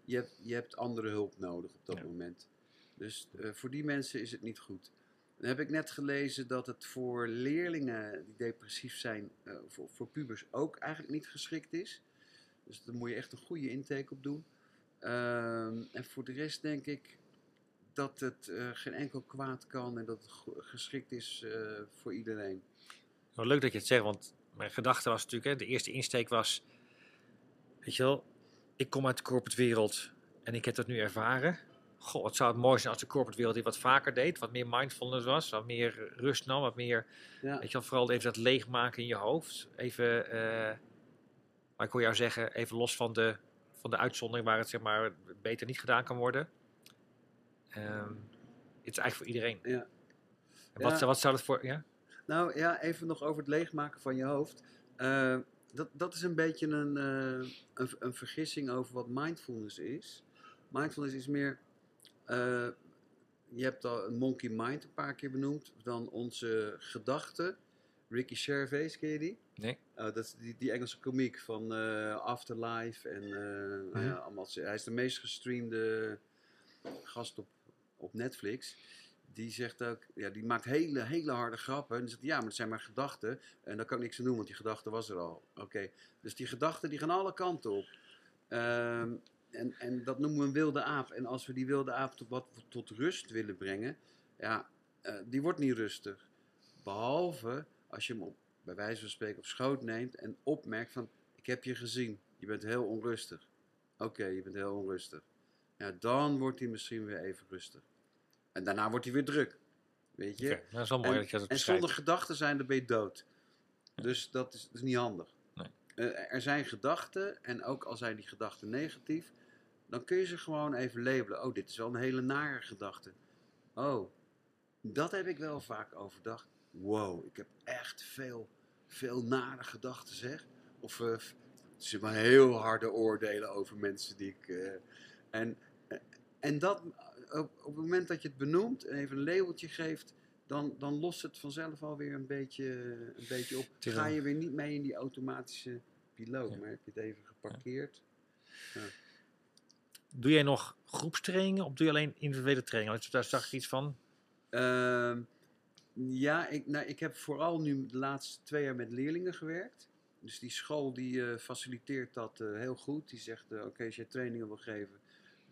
je, hebt, je hebt andere hulp nodig op dat ja. moment. Dus uh, voor die mensen is het niet goed. Dan heb ik net gelezen dat het voor leerlingen die depressief zijn, uh, voor, voor pubers ook eigenlijk niet geschikt is. Dus daar moet je echt een goede intake op doen. Uh, en voor de rest denk ik dat het uh, geen enkel kwaad kan en dat het go- geschikt is uh, voor iedereen. Nou, leuk dat je het zegt, want mijn gedachte was natuurlijk, hè, de eerste insteek was, weet je wel, ik kom uit de corporate wereld en ik heb dat nu ervaren. Goh, het zou het mooi zijn als de corporate wereld die wat vaker deed, wat meer mindfulness was, wat meer rust nam, wat meer, ja. weet je wel, vooral even dat leegmaken in je hoofd. Even, uh, maar ik hoor jou zeggen, even los van de, van de uitzondering waar het zeg maar beter niet gedaan kan worden. Um, het is eigenlijk voor iedereen. Ja. En wat, ja. wat zou dat voor, ja? Nou ja, even nog over het leegmaken van je hoofd. Uh, dat, dat is een beetje een, uh, een, een vergissing over wat mindfulness is. Mindfulness is meer, uh, je hebt al een monkey mind een paar keer benoemd, dan onze gedachten. Ricky Gervais, ken je die? Nee. Uh, dat is die, die Engelse komiek van uh, Afterlife en uh, mm-hmm. ja, allemaal. Hij is de meest gestreamde gast op, op Netflix. die zegt ook, ja, die maakt hele, hele harde grappen. En die zegt, ja, maar het zijn maar gedachten. En daar kan ik niks aan doen, want die gedachte was er al. Oké, okay. Dus die gedachten, die gaan alle kanten op. Um, en, en dat noemen we een wilde aap. En als we die wilde aap tot, wat, tot rust willen brengen, ja, uh, die wordt niet rustig. Behalve als je hem op, bij wijze van spreken op schoot neemt en opmerkt van, ik heb je gezien, je bent heel onrustig. Oké, okay, je bent heel onrustig. Ja, dan wordt hij misschien weer even rustig. En daarna wordt hij weer druk. Weet je? Okay, dat is wel mooi en, dat je dat beschrijft. En zonder gedachten zijn, dan ben je dood. Ja. Dus dat is, dat is niet handig. Nee. Uh, er zijn gedachten, en ook al zijn die gedachten negatief, dan kun je ze gewoon even labelen. Oh, dit is wel een hele nare gedachte. Oh, dat heb ik wel vaak overdacht. Wow, ik heb echt veel, veel nare gedachten, zeg. Of uh, het is maar heel harde oordelen over mensen die ik... Uh, en, uh, en dat... Op het moment dat je het benoemt en even een labeltje geeft, dan, dan lost het vanzelf alweer een beetje, een beetje op. Dan ga je weer niet mee in die automatische piloot, ja. Maar heb je het even geparkeerd. Ja. Ja. Doe jij nog groepstrainingen of doe je alleen individuele trainingen? Want daar zag ik iets van. Uh, ja, ik, nou, ik heb vooral nu de laatste twee jaar met leerlingen gewerkt. Dus die school die uh, faciliteert dat uh, heel goed. Die zegt, uh, oké, okay, als je trainingen wil geven,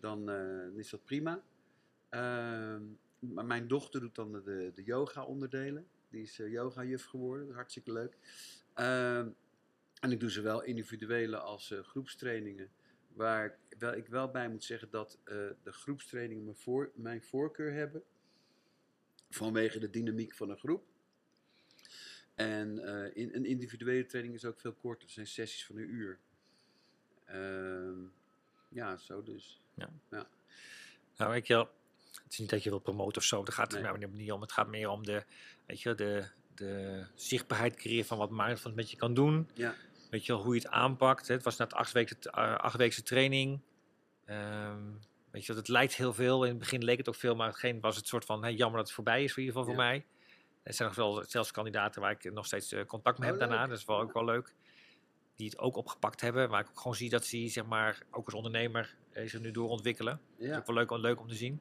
dan uh, is dat prima. Uh, maar mijn dochter doet dan de, de yoga onderdelen. Die is uh, yoga juf geworden, dat is hartstikke leuk. Uh, en ik doe zowel individuele als uh, groepstrainingen. Waar ik wel, ik wel bij moet zeggen dat uh, de groepstrainingen mijn, voor, mijn voorkeur hebben. Vanwege de dynamiek van een groep. En uh, in, een individuele training is ook veel korter. Het zijn sessies van een uur. Uh, ja, zo dus. Ja. Ja. Nou, ik ja. Het is niet dat je wil promoten of zo, daar gaat het nee. nou, niet om. Het gaat meer om de, weet je, de, de zichtbaarheid creëren van wat mindfulness met je kan doen. Ja. Weet je wel, hoe je het aanpakt. Het was net acht weken achtweekse training. Um, weet je, dat lijkt heel veel. In het begin leek het ook veel, maar hetgeen was het soort van hey, jammer dat het voorbij is, in ieder geval ja. voor mij. Er zijn nog wel zelfs kandidaten waar ik nog steeds contact mee oh, heb leuk. daarna. Dat is wel ja. ook wel leuk. Die het ook opgepakt hebben, waar ik ook gewoon zie dat ze, zeg maar, ook als ondernemer zich nu doorontwikkelen. Ja. Dat is ook wel leuk, leuk om te zien.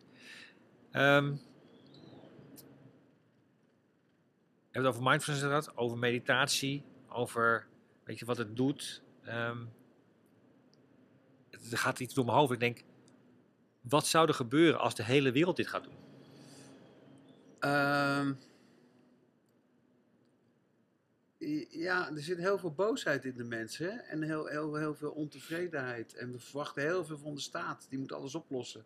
Um, we hebben het over mindfulness gehad, over meditatie, over weet je wat het doet. Um, er gaat iets door mijn hoofd. Ik denk, wat zou er gebeuren als de hele wereld dit gaat doen? Um, ja, er zit heel veel boosheid in de mensen hè? En heel, heel, heel veel ontevredenheid. En we verwachten heel veel van de staat, die moet alles oplossen.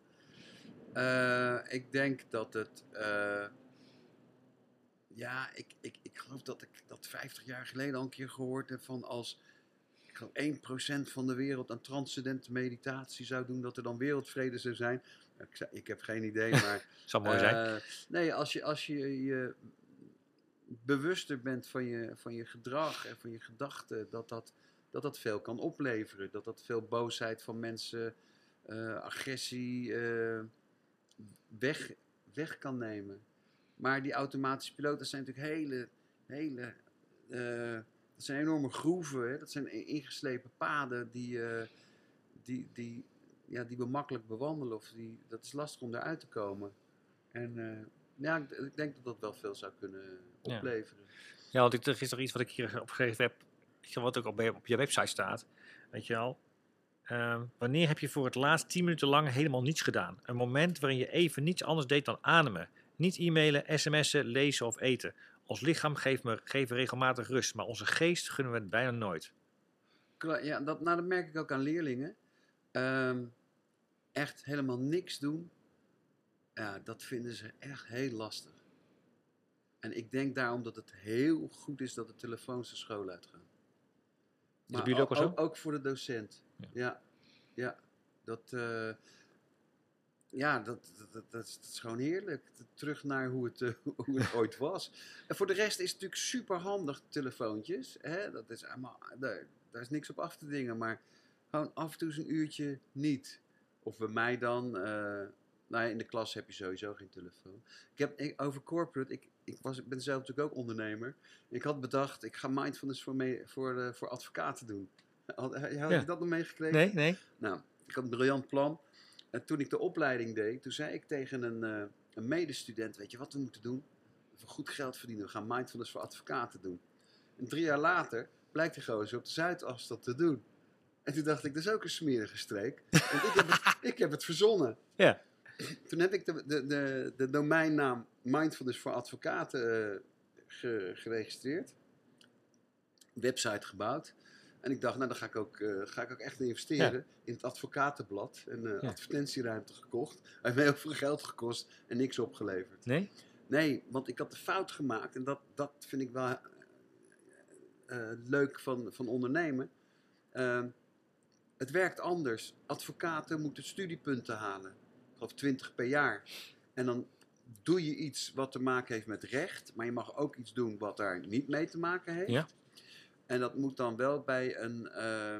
Uh, ik denk dat het, uh, ja, ik, ik, ik geloof dat ik dat vijftig jaar geleden al een keer gehoord heb van als ik geloof één procent van de wereld aan transcendente meditatie zou doen, dat er dan wereldvrede zou zijn. Ik, zei, ik heb geen idee, maar... zou mooi uh, zijn. Nee, als je, als je je bewuster bent van je, van je gedrag en van je gedachten, dat dat, dat dat veel kan opleveren. Dat dat veel boosheid van mensen, uh, agressie... Uh, Weg, weg kan nemen. Maar die automatische piloten zijn natuurlijk hele, hele, uh, dat zijn enorme groeven, hè? Dat zijn ingeslepen paden die, uh, die, die, ja, die we makkelijk bewandelen of die, dat is lastig om daaruit te komen. En uh, ja, ik, ik denk dat dat wel veel zou kunnen opleveren. Ja, ja want ik, er is nog iets wat ik hier opgegeven heb, wat ook op, op je website staat, weet je al. Uh, wanneer heb je voor het laatst tien minuten lang helemaal niets gedaan? Een moment waarin je even niets anders deed dan ademen. Niet e-mailen, sms'en, lezen of eten. Ons lichaam geeft me, geeft me regelmatig rust, maar onze geest gunnen we het bijna nooit. Ja, dat, nou, dat merk ik ook aan leerlingen. Um, echt helemaal niks doen, ja, dat vinden ze echt heel lastig. En ik denk daarom dat het heel goed is dat de telefoons de school uitgaan. Maar is ook, ook, ook, ook voor de docent. Ja, ja, ja. Dat, uh, ja dat, dat, dat, dat, is, dat is gewoon heerlijk. Terug naar hoe het, uh, hoe het ooit was. En voor de rest is het natuurlijk super handig, telefoontjes. Hè? Dat is, maar, daar, daar is niks op af te dingen, maar gewoon af en toe eens een uurtje niet. Of bij mij dan, uh, nou ja, in de klas heb je sowieso geen telefoon. Ik heb ik, over corporate, ik, ik, was, ik ben zelf natuurlijk ook ondernemer. Ik had bedacht, ik ga mindfulness voor, mee, voor, uh, voor advocaten doen. Had, had ja. je dat nog meegekregen? Nee, nee. Nou, ik had een briljant plan. En toen ik de opleiding deed, toen zei ik tegen een, uh, een medestudent, weet je wat we moeten doen? Voor goed geld verdienen, we gaan mindfulness voor advocaten doen. En drie jaar later blijkt die gozer op de Zuidas dat te doen. En toen dacht ik, dat is ook een smerige streek. Want ik heb het, ik heb het verzonnen. Ja. Toen heb ik de, de, de, de domeinnaam Mindfulness voor advocaten uh, ge, geregistreerd. Website gebouwd. En ik dacht, nou dan ga ik ook, uh, ga ik ook echt investeren ja. in het advocatenblad. Een uh, ja. advertentieruimte gekocht. Heeft mij heel veel geld gekost en niks opgeleverd. Nee? Nee, want ik had de fout gemaakt. En dat, dat vind ik wel uh, uh, leuk van, van ondernemen. Uh, het werkt anders. Advocaten moeten studiepunten halen. Of twintig per jaar. En dan doe je iets wat te maken heeft met recht. Maar je mag ook iets doen wat daar niet mee te maken heeft. Ja. En dat moet dan wel bij een... Uh,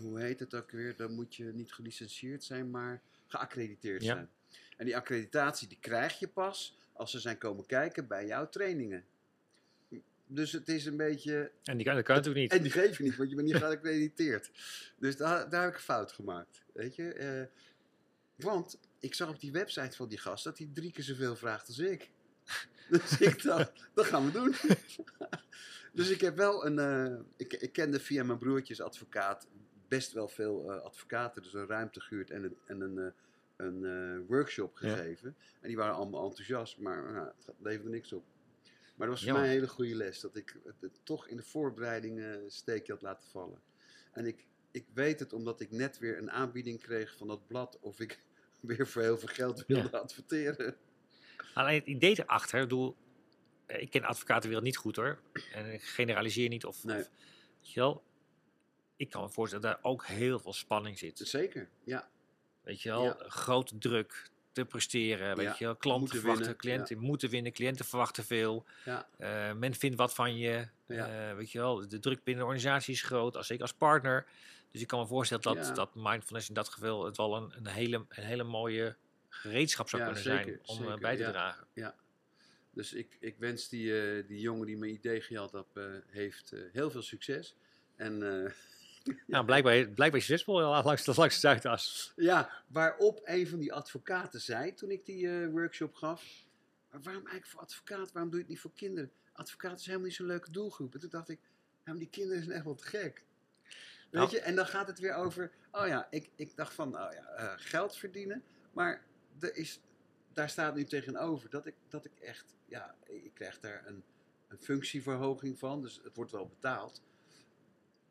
hoe heet het ook weer? Dan moet je niet gelicentieerd zijn, maar geaccrediteerd ja. zijn. En die accreditatie die krijg je pas als ze zijn komen kijken bij jouw trainingen. Dus het is een beetje... En die kan, dat kan het, natuurlijk niet. En die geef je niet, want je bent niet geaccrediteerd. Dus daar, daar heb ik fout gemaakt. Weet je... Uh, Want ik zag op die website van die gast dat hij drie keer zoveel vraagt als ik. Dus ik dacht, dat gaan we doen. Dus ik heb wel een... Uh, ik, ik kende via mijn broertjes advocaat best wel veel uh, advocaten. Dus een ruimte gehuurd en een, en een, uh, een uh, workshop gegeven. Ja. En die waren allemaal enthousiast, maar uh, het leverde niks op. Maar dat was voor ja. mij een hele goede les. Dat ik het, het toch in de voorbereiding uh, steekje had laten vallen. En ik... Ik weet het omdat ik net weer een aanbieding kreeg van dat blad of ik weer voor heel veel geld wilde ja. adverteren. Alleen het idee erachter, ik bedoel, ik ken de advocatenwereld niet goed hoor. En ik generaliseer niet of, nee. of weet je wel, ik kan me voorstellen dat daar ook heel veel spanning zit. Zeker, ja. Weet je wel, ja. grote druk te presteren, weet ja. je wel, klanten moeten verwachten, winnen. Cliënten ja. moeten winnen, cliënten verwachten veel. Ja. Uh, men vindt wat van je, ja. uh, weet je wel, de druk binnen de organisatie is groot, als ik als partner. Dus ik kan me voorstellen dat, ja. dat mindfulness in dat geval het wel een, een, hele, een hele mooie gereedschap zou ja, kunnen zeker, zijn om zeker, bij te ja. dragen. Ja. Dus ik, ik wens die, uh, die jongen die mijn idee gehad heb, uh, heeft uh, heel veel succes. En, uh, ja. Nou, blijkbaar, blijkbaar is succesvol langs, langs de Zuidas. Ja, waarop een van die advocaten zei toen ik die uh, workshop gaf. Maar waarom eigenlijk voor advocaat? Waarom doe je het niet voor kinderen? Advocaat is helemaal niet zo'n leuke doelgroep. En toen dacht ik, nou, die kinderen zijn echt wel te gek. Weet je, en dan gaat het weer over, oh ja, ik, ik dacht van, oh ja, uh, geld verdienen. Maar er is, daar staat nu tegenover dat ik, dat ik echt, ja, ik krijg daar een, een functieverhoging van. Dus het wordt wel betaald.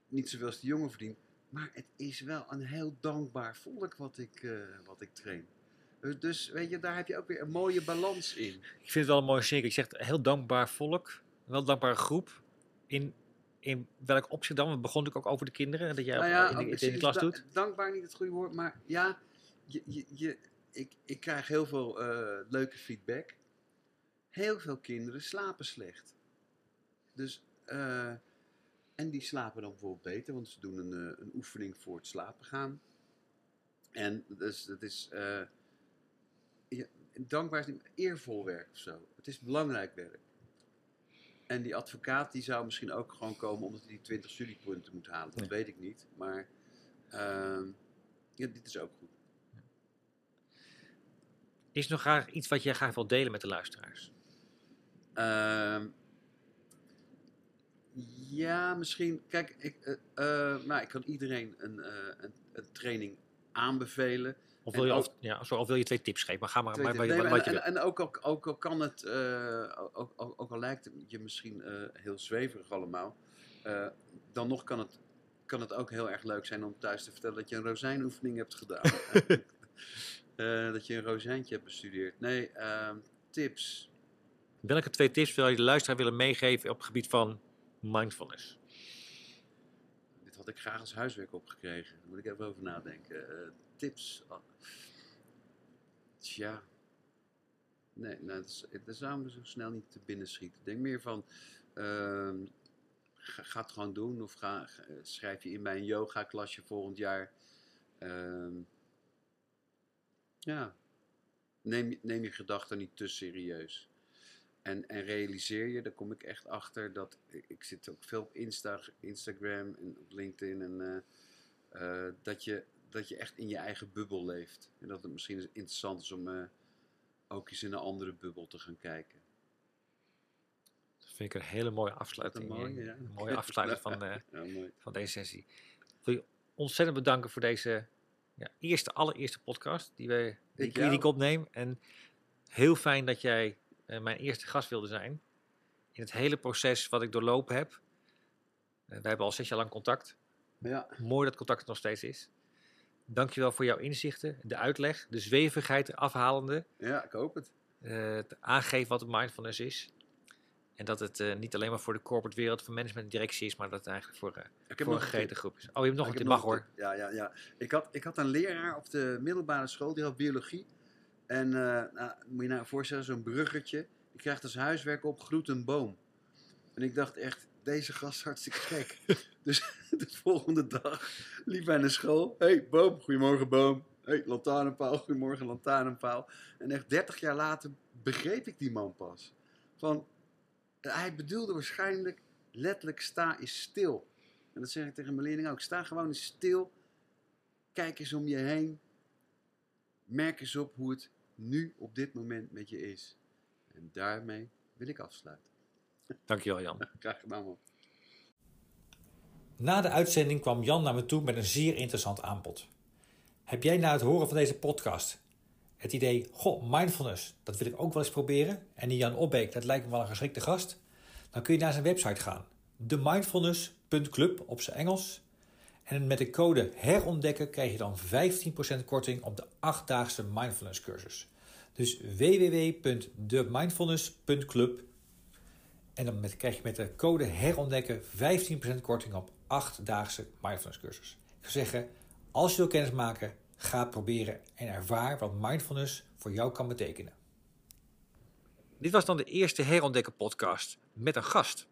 Niet zoveel als de jongen verdient. Maar het is wel een heel dankbaar volk wat ik, uh, wat ik train. Dus weet je, daar heb je ook weer een mooie balans in. Ik vind het wel een mooie cirkel. Je zegt heel dankbaar volk, wel dankbare groep in... In welk opzicht dan? We begonnen ook over de kinderen, dat jij nou ja, in, de, in, de, in de klas doet. Da- dankbaar niet het goede woord, maar ja, je, je, je, ik, ik krijg heel veel uh, leuke feedback. Heel veel kinderen slapen slecht. Dus, uh, en die slapen dan bijvoorbeeld beter, want ze doen een, uh, een oefening voor het slapen gaan. En dus dat is uh, ja, dankbaar is niet eervol werk of zo. Het is belangrijk werk. En die advocaat die zou misschien ook gewoon komen omdat hij die twintig studiepunten moet halen. Dat ja. weet ik niet. Maar uh, ja, dit is ook goed. Is er nog graag iets wat jij graag wilt delen met de luisteraars? Uh, ja, misschien. Kijk, ik, uh, uh, nou, ik kan iedereen een, uh, een, een training aanbevelen. Of wil, je, ook, ja, sorry, of wil je twee tips geven, maar ga maar, maar, maar nee, wat en, je en, en ook, ook, ook al kan het, uh, ook, ook, ook al lijkt het je misschien uh, heel zweverig allemaal, uh, dan nog kan het, kan het ook heel erg leuk zijn om thuis te vertellen dat je een rozijnoefening hebt gedaan. uh, dat je een rozijntje hebt bestudeerd. Nee, uh, tips. Welke twee tips wil je de luisteraar willen meegeven op het gebied van mindfulness? Dit had ik graag als huiswerk opgekregen. Daar moet ik even over nadenken. Uh, tips... Tja, nee, nou, dat zou me zo snel niet te binnen schieten. Denk meer van, uh, ga, ga het gewoon doen of ga, schrijf je in bij een yoga klasje volgend jaar. Uh, ja, neem, neem je gedachten niet te serieus. En, en realiseer je, daar kom ik echt achter, dat ik zit ook veel op Insta, Instagram en op LinkedIn en uh, uh, dat je... dat je echt in je eigen bubbel leeft. En dat het misschien interessant is om uh, ook eens in een andere bubbel te gaan kijken. Dat vind ik een hele mooie afsluiting. Een mooie, ja. Een mooie afsluiting van, uh, ja, mooi. van deze sessie. Ik wil je ontzettend bedanken voor deze ja, eerste, allereerste podcast die, wij, die ik, ik opneem. En heel fijn dat jij uh, mijn eerste gast wilde zijn. In het hele proces wat ik doorlopen heb. Uh, wij hebben al zes jaar lang contact. Ja. Mooi dat contact nog steeds is. Dankjewel voor jouw inzichten, de uitleg, de zwevigheid, de afhalende. Ja, ik hoop het. Uh, het aangeven wat mindfulness is. En dat het uh, niet alleen maar voor de corporate wereld, voor management en directie is, maar dat het eigenlijk voor, uh, voor een gegeten groep is. Oh, je hebt nog een keer, mag hoor. Ja, ja, ja. Ik had, ik had een leraar op de middelbare school, die had biologie. En uh, nou, moet je nou voorstellen, zo'n bruggetje. Die krijgt als huiswerk op, groet een boom. En ik dacht echt, deze gast is hartstikke gek. Dus de volgende dag liep hij naar school. Hé, hey, boom, goedemorgen boom. Hé, hey, lantaarnpaal, goedemorgen lantaarnpaal. En echt dertig jaar later begreep ik die man pas. Van, hij bedoelde waarschijnlijk letterlijk sta is stil. En dat zeg ik tegen mijn leerlingen ook. Sta gewoon eens stil. Kijk eens om je heen. Merk eens op hoe het nu op dit moment met je is. En daarmee wil ik afsluiten. Dankjewel Jan. Graag gedaan man. Na de uitzending kwam Jan naar me toe met een zeer interessant aanbod. Heb jij na het horen van deze podcast het idee, goh, mindfulness, dat wil ik ook wel eens proberen. En die Jan Obbeek, dat lijkt me wel een geschikte gast. Dan kun je naar zijn website gaan. de mindfulness punt club op zijn Engels. En met de code herontdekken krijg je dan vijftien procent korting op de achtdaagse mindfulness cursus. Dus w w w punt de mindfulness punt club. En dan met, krijg je met de code herontdekken vijftien procent korting op achtdaagse mindfulness cursus. Ik zou zeggen, als je wil kennismaken, ga het proberen en ervaar wat mindfulness voor jou kan betekenen. Dit was dan de eerste Herontdekken podcast met een gast.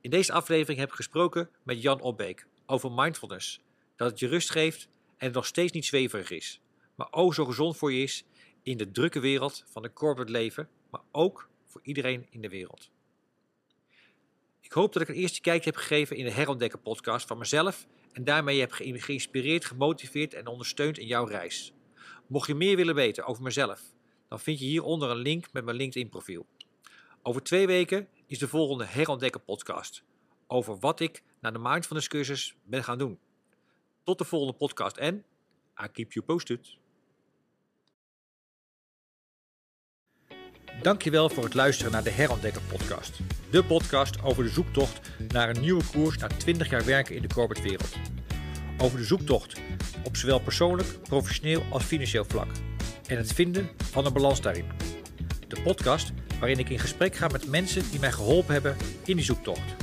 In deze aflevering heb ik gesproken met Jan Obbeek over mindfulness. Dat het je rust geeft en het nog steeds niet zweverig is. Maar o zo gezond voor je is in de drukke wereld van het corporate leven. Maar ook voor iedereen in de wereld. Ik hoop dat ik een eerste kijkje heb gegeven in de Herontdekken podcast van mezelf en daarmee heb geïnspireerd, gemotiveerd en ondersteund in jouw reis. Mocht je meer willen weten over mezelf, dan vind je hieronder een link met mijn LinkedIn profiel. Over twee weken is de volgende Herontdekken podcast over wat ik na de mindfulness cursus ben gaan doen. Tot de volgende podcast en I keep you posted. Dankjewel voor het luisteren naar de Herontdekker podcast. De podcast over de zoektocht naar een nieuwe koers na twintig jaar werken in de corporate wereld. Over de zoektocht op zowel persoonlijk, professioneel als financieel vlak. En het vinden van een balans daarin. De podcast waarin ik in gesprek ga met mensen die mij geholpen hebben in die zoektocht.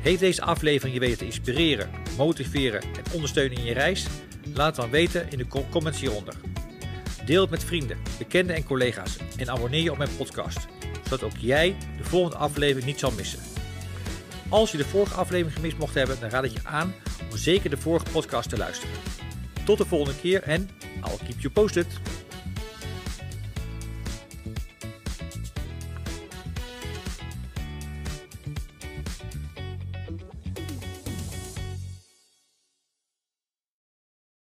Heeft deze aflevering je weten te inspireren, motiveren en ondersteunen in je reis? Laat het dan weten in de comments hieronder. Deel het met vrienden, bekenden en collega's en abonneer je op mijn podcast, zodat ook jij de volgende aflevering niet zal missen. Als je de vorige aflevering gemist mocht hebben, dan raad ik je aan om zeker de vorige podcast te luisteren. Tot de volgende keer en I'll keep you posted.